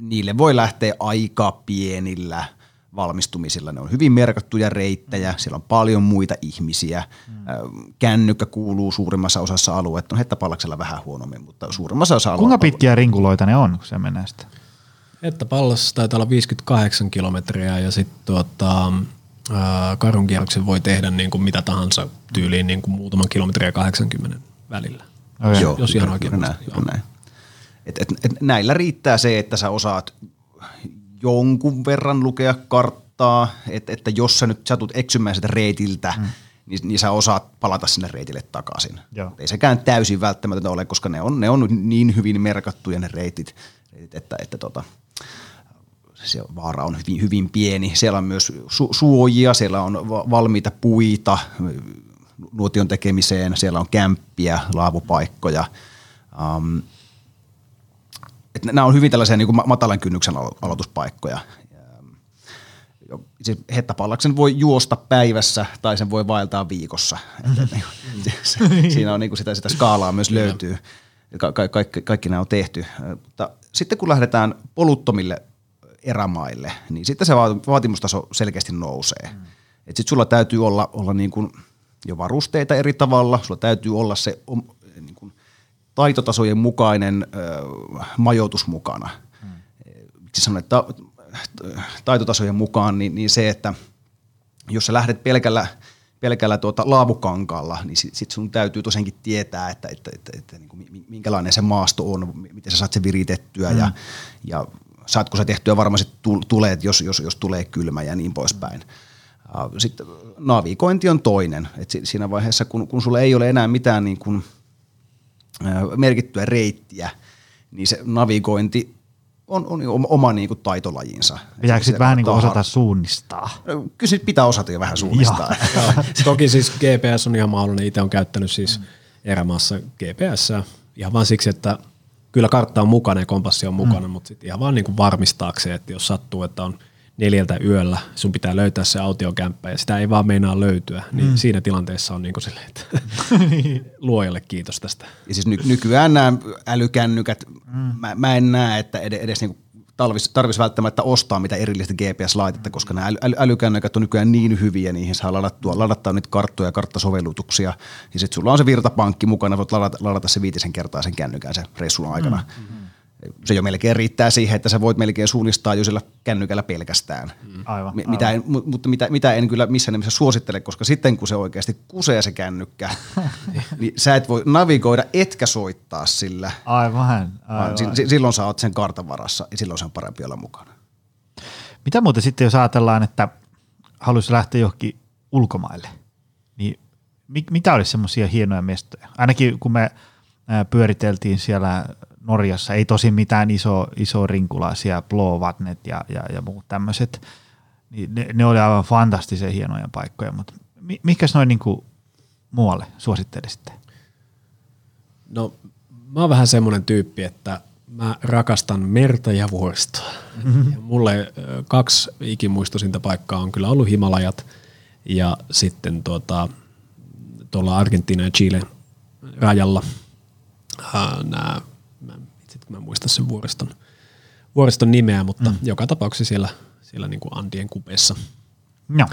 Niille voi lähteä aika pienillä valmistumisilla. Ne on hyvin merkattuja reittejä, siellä on paljon muita ihmisiä. Mm. Kännykkä kuuluu suurimmassa osassa aluetta. No Hettä Pallaksella vähän huonommin, mutta suurimmassa osassa aluetta. Kuinka pitkiä rinkuloita ne on, kun se menee sitä? Hettä Pallas taitaa olla viisikymmentäkahdeksan kilometriä ja sitten tuota... Karhunkierroksen voi tehdä niin kuin mitä tahansa tyyliin niin kuin muutaman kilometriä kahdeksankymmenen välillä. Okay. Joo, jos ihan oikein näin, näin. Et, et, et näillä riittää se, että sä osaat jonkun verran lukea karttaa, että et jos sä nyt satut eksymään sitä reitiltä, mm. niin, niin sä osaat palata sinne reitille takaisin. Joo. Ei sekään täysin välttämätöntä ole, koska ne on, ne on niin hyvin merkattuja ne reitit, reitit että, että tota... Se vaara on hyvin, hyvin pieni. Siellä on myös su- suojia, siellä on va- valmiita puita nuotion tekemiseen, siellä on kämppiä, laavupaikkoja. Um, et nämä on hyvin tällaisia niin kuin matalan kynnyksen alo- aloituspaikkoja. Siis Hettä Pallaksen voi juosta päivässä tai sen voi vaeltaa viikossa. Siinä on niin kuin sitä, sitä skaalaa myös löytyy. Ka- ka- kaikki, kaikki nämä on tehty. Mutta sitten kun lähdetään poluttomille erämaille, niin sitten se vaatimustaso selkeästi nousee. Mm. Et sit sulla täytyy olla, olla niin kun jo varusteita eri tavalla, sulla täytyy olla se niin kun taitotasojen mukainen ö, majoitus mukana. Mm. Miksi sanon, että taitotasojen mukaan, niin, niin se, että jos sä lähdet pelkällä, pelkällä tuota laavukankaalla, niin sit, sit sun täytyy tosiaankin tietää, että, että, että, että niin kun minkälainen se maasto on, miten sä saat se viritettyä mm. ja, ja saatko sä tehtyä varmasti tuleet, jos, jos, jos tulee kylmä ja niin poispäin. Sitten navigointi on toinen. Et siinä vaiheessa, kun, kun sulla ei ole enää mitään niin kun, merkittyä reittiä, niin se navigointi on, on oma niin kun, taitolajinsa. Pitääkö sitten vähän niin kuin osata suunnistaa? Kyllä sit pitää osata jo vähän suunnistaa. Toki siis G P S on ihan mahdollinen. Itse olen käyttänyt siis mm. erämaassa G P S:ää ihan vaan siksi, että kyllä kartta on mukana ja kompassi on mukana, mm. mutta sitten ihan vaan niinku varmistaakseen, että jos sattuu, että on neljältä yöllä, sun pitää löytää se autiokämppä ja sitä ei vaan meinaa löytyä, mm. niin siinä tilanteessa on niinku silleen, että luojalle kiitos tästä. Ja siis ny- nykyään nämä älykännykät, mm. mä, mä en näe, että ed- edes niinku tarvitsisi tarvis välttämättä ostaa mitä erillistä G P S-laitetta, koska nämä äly- älykännykät on nykyään niin hyviä, niihin saa ladattua, ladattaa niitä karttoja ja karttasovellutuksia. Ja sitten sulla on se virtapankki mukana, voit ladata, ladata se viitisen kertaa sen kännykän sen reissun aikana. Mm-hmm. Se jo melkein riittää siihen, että sä voit melkein suunnistaa jo sillä kännykällä pelkästään. Mm. Aivan, M- mitä aivan. En, mutta mitä, mitä en kyllä missään nimessä suosittele, koska sitten kun se oikeasti kusee se kännykkä, niin sä et voi navigoida etkä soittaa sillä. Aivan. aivan. S- silloin sä oot sen kartan varassa ja silloin se on parempi olla mukana. Mitä muuten sitten, jos ajatellaan, että haluaisi lähteä johonkin ulkomaille, niin mit- mitä olisi semmoisia hienoja mestoja? Ainakin kun me pyöriteltiin siellä Norjassa, ei tosi mitään iso, iso rinkulaisia, Blåvatnet ja, ja, ja muut tämmöiset, niin ne, ne oli aivan fantastisen hienoja paikkoja, mutta mi, mikäs noin niin kuin muualle suosittelisitte? No mä oon vähän semmoinen tyyppi, että mä rakastan merta ja vuoristoa. Mm-hmm. Ja mulle kaksi ikimuistoisinta paikkaa on kyllä ollut Himalajat ja sitten tuota, tuolla Argentiina ja Chile rajalla nämä kun mä muistan sen vuoriston, vuoriston nimeä, mutta mm. joka tapauksessa siellä, siellä niin kuin Andien kupeessa. No.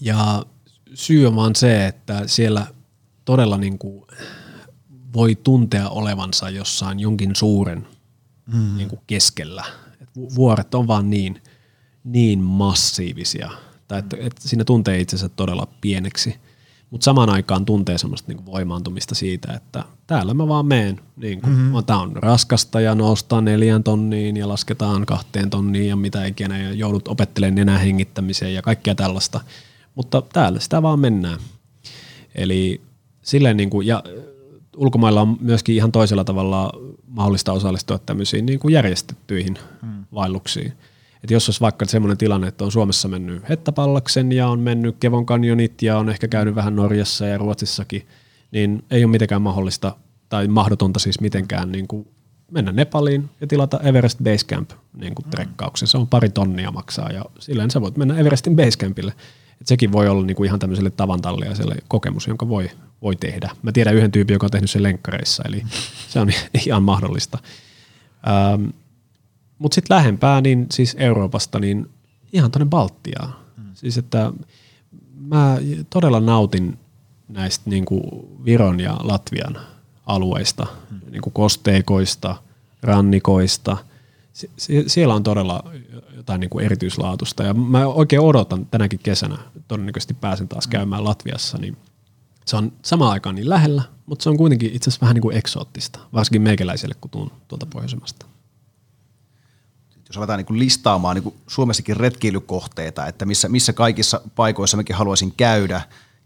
Ja syy on vaan se, että siellä todella niin kuin voi tuntea olevansa jossain jonkin suuren mm. niin kuin keskellä. Et vuoret on vaan niin, niin massiivisia, tai että et siinä tuntee itsensä todella pieneksi. Mutta samaan aikaan tuntee semmoista niinku voimaantumista siitä, että täällä mä vaan meen. Niinku, mm-hmm. Tämä on raskasta ja noustaan neljään tonniin ja lasketaan kahteen tonniin ja mitä ikinä. Ja joudut opettelemaan nenän hengittämiseen ja kaikkea tällaista. Mutta täällä sitä vaan mennään. Eli silleen niinku, ja ulkomailla on myöskin ihan toisella tavalla mahdollista osallistua tämmöisiin niinku järjestettyihin mm. vaelluksiin. Että jos olisi vaikka semmoinen tilanne, että on Suomessa mennyt Hettä Pallaksen ja on mennyt Kevon kanjonit ja on ehkä käynyt vähän Norjassa ja Ruotsissakin, niin ei ole mitenkään mahdollista tai mahdotonta siis mitenkään niin kuin mennä Nepaliin ja tilata Everest Base Camp niin kuin trekkauksen. Se on pari tonnia maksaa ja silleen sä voit mennä Everestin Base Campille. Et sekin voi olla niin kuin ihan tämmöiselle tavantalliaiselle kokemus, jonka voi, voi tehdä. Mä tiedän yhden tyypin, joka on tehnyt sen lenkkareissa, eli se on ihan mahdollista. Ähm, Mutta sitten lähempää, niin siis Euroopasta, niin ihan tuonne Baltiaan. Mm. Siis että mä todella nautin näistä niin kuin Viron ja Latvian alueista, mm. niin kuin kosteikoista, rannikoista. Sie- sie- siellä on todella jotain niin kuin erityislaatusta. Ja mä oikein odotan tänäkin kesänä, todennäköisesti pääsen taas käymään Latviassa, niin se on samaan aikaan niin lähellä, mutta se on kuitenkin itse asiassa vähän niin kuin eksoottista, varsinkin meikäläiselle, kun tuun tuolta pohjoisemmasta. Jos aletaan niin listaamaan niin Suomessakin retkeilykohteita, että missä, missä kaikissa paikoissa mäkin haluaisin käydä,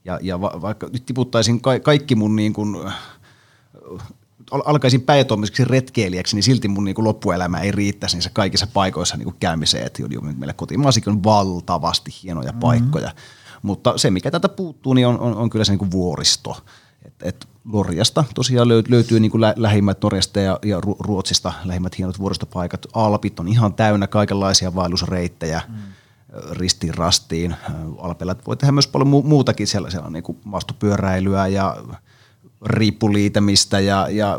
ja, ja va, vaikka nyt tiputtaisin ka, kaikki mun, niin kuin, alkaisin päijätoimiseksi retkeilijäksi, niin silti mun niin kuin loppuelämä ei riittäisi niissä kaikissa paikoissa niin käymiseen. Että meillä kotimaassakin on valtavasti hienoja mm-hmm. paikkoja, mutta se mikä täältä puuttuu, niin on, on, on kyllä se niin vuoristo. Et, et Norjasta tosiaan löytyy, löytyy niin kuin lä- lähimmät Norjasta ja, ja Ruotsista lähimmät hienot vuoristopaikat. Alpit on ihan täynnä kaikenlaisia vaellusreittejä mm. ristiin rastiin. Alpeilla voi tehdä myös paljon mu- muutakin. Siellä, siellä on niin kuin maastopyöräilyä ja riippuliitämistä ja, ja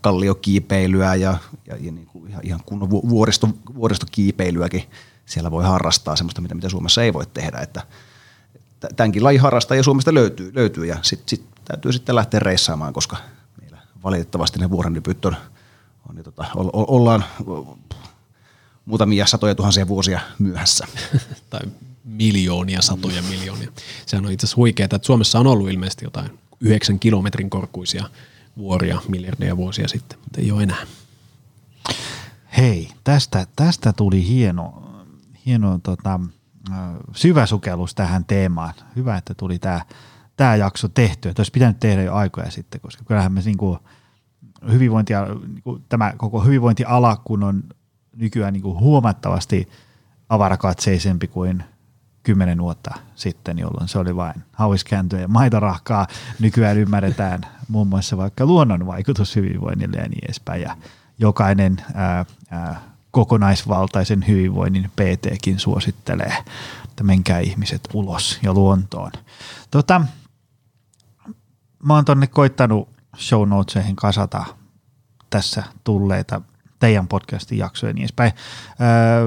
kalliokiipeilyä ja, ja, ja niin kuin ihan, ihan kunnon vuoristo, vuoristokiipeilyäkin. Siellä voi harrastaa sellaista, mitä, mitä Suomessa ei voi tehdä. Että tämänkin lajin harrastajia Suomesta löytyy, löytyy ja sitten sit täytyy sitten lähteä reissaamaan, koska meillä valitettavasti ne vuorennypyt on, on tota, o, o, ollaan muutamia satoja tuhansia vuosia myöhässä. Tai miljoonia, satoja miljoonia. Sehän on itse asiassa huikeaa, että Suomessa on ollut ilmeisesti jotain yhdeksän kilometrin korkuisia vuoria miljardeja vuosia sitten, mutta ei ole enää. Hei, tästä, tästä tuli hieno, hieno tota, syvä sukellus tähän teemaan. Hyvä, että tuli tämä. Tämä jakso tehty, että olisi pitänyt tehdä jo aikoja sitten, koska kyllähän me niin kuin hyvinvointia, niin kuin tämä koko hyvinvointiala, kun on nykyään niin kuin huomattavasti avarakatseisempi kuin kymmenen vuotta sitten, jolloin se oli vain hauiskääntöä ja maitorahkaa. Nykyään ymmärretään muun muassa vaikka luonnon vaikutus hyvinvoinnille ja niin edespäin, ja jokainen ää, ää, kokonaisvaltaisen hyvinvoinnin P T:kin suosittelee, että menkää ihmiset ulos ja luontoon. Tota, mä oon tonne koittanut show notesihin kasata tässä tulleita teidän podcastin jaksoja ja niin edespäin. Öö,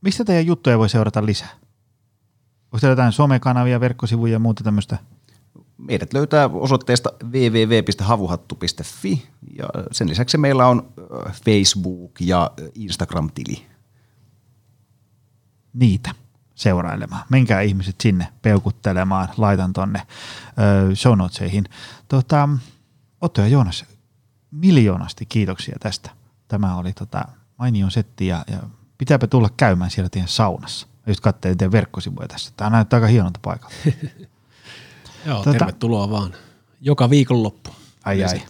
mistä teidän juttuja voi seurata lisää? Onko teillä jotain somekanavia, verkkosivuja ja muuta tämmöistä? Meidät löytää osoitteesta double-u double-u double-u piste havuhattu piste f i ja sen lisäksi meillä on Facebook- ja Instagram-tili. Niitä seurailemaan. Menkää ihmiset sinne peukuttelemaan. Laitan tonne ö, show notesihin. Tota, Otto ja Joonas, miljoonasti kiitoksia tästä. Tämä oli tota, mainion setti ja, ja pitääpä tulla käymään siellä teidän saunassa. Just katselin teidän verkkosivuja tässä. Tämä näyttää aika hienolta paikalta. Joo, tota, tervetuloa vaan. Joka viikonloppu. Ai ai.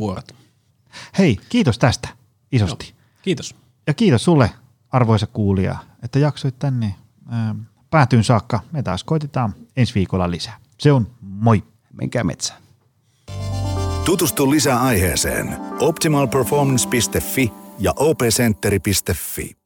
Hei, kiitos tästä isosti. Joo, kiitos. Ja kiitos sulle, arvoisa kuulija, että jaksoit tänne äh, päätyyn saakka. Me taas koitetaan ensi viikolla lisää. Se on moi. Menkää metsään. Tutustu lisää aiheeseen optimal performance piste f i ja o p centeri piste f i.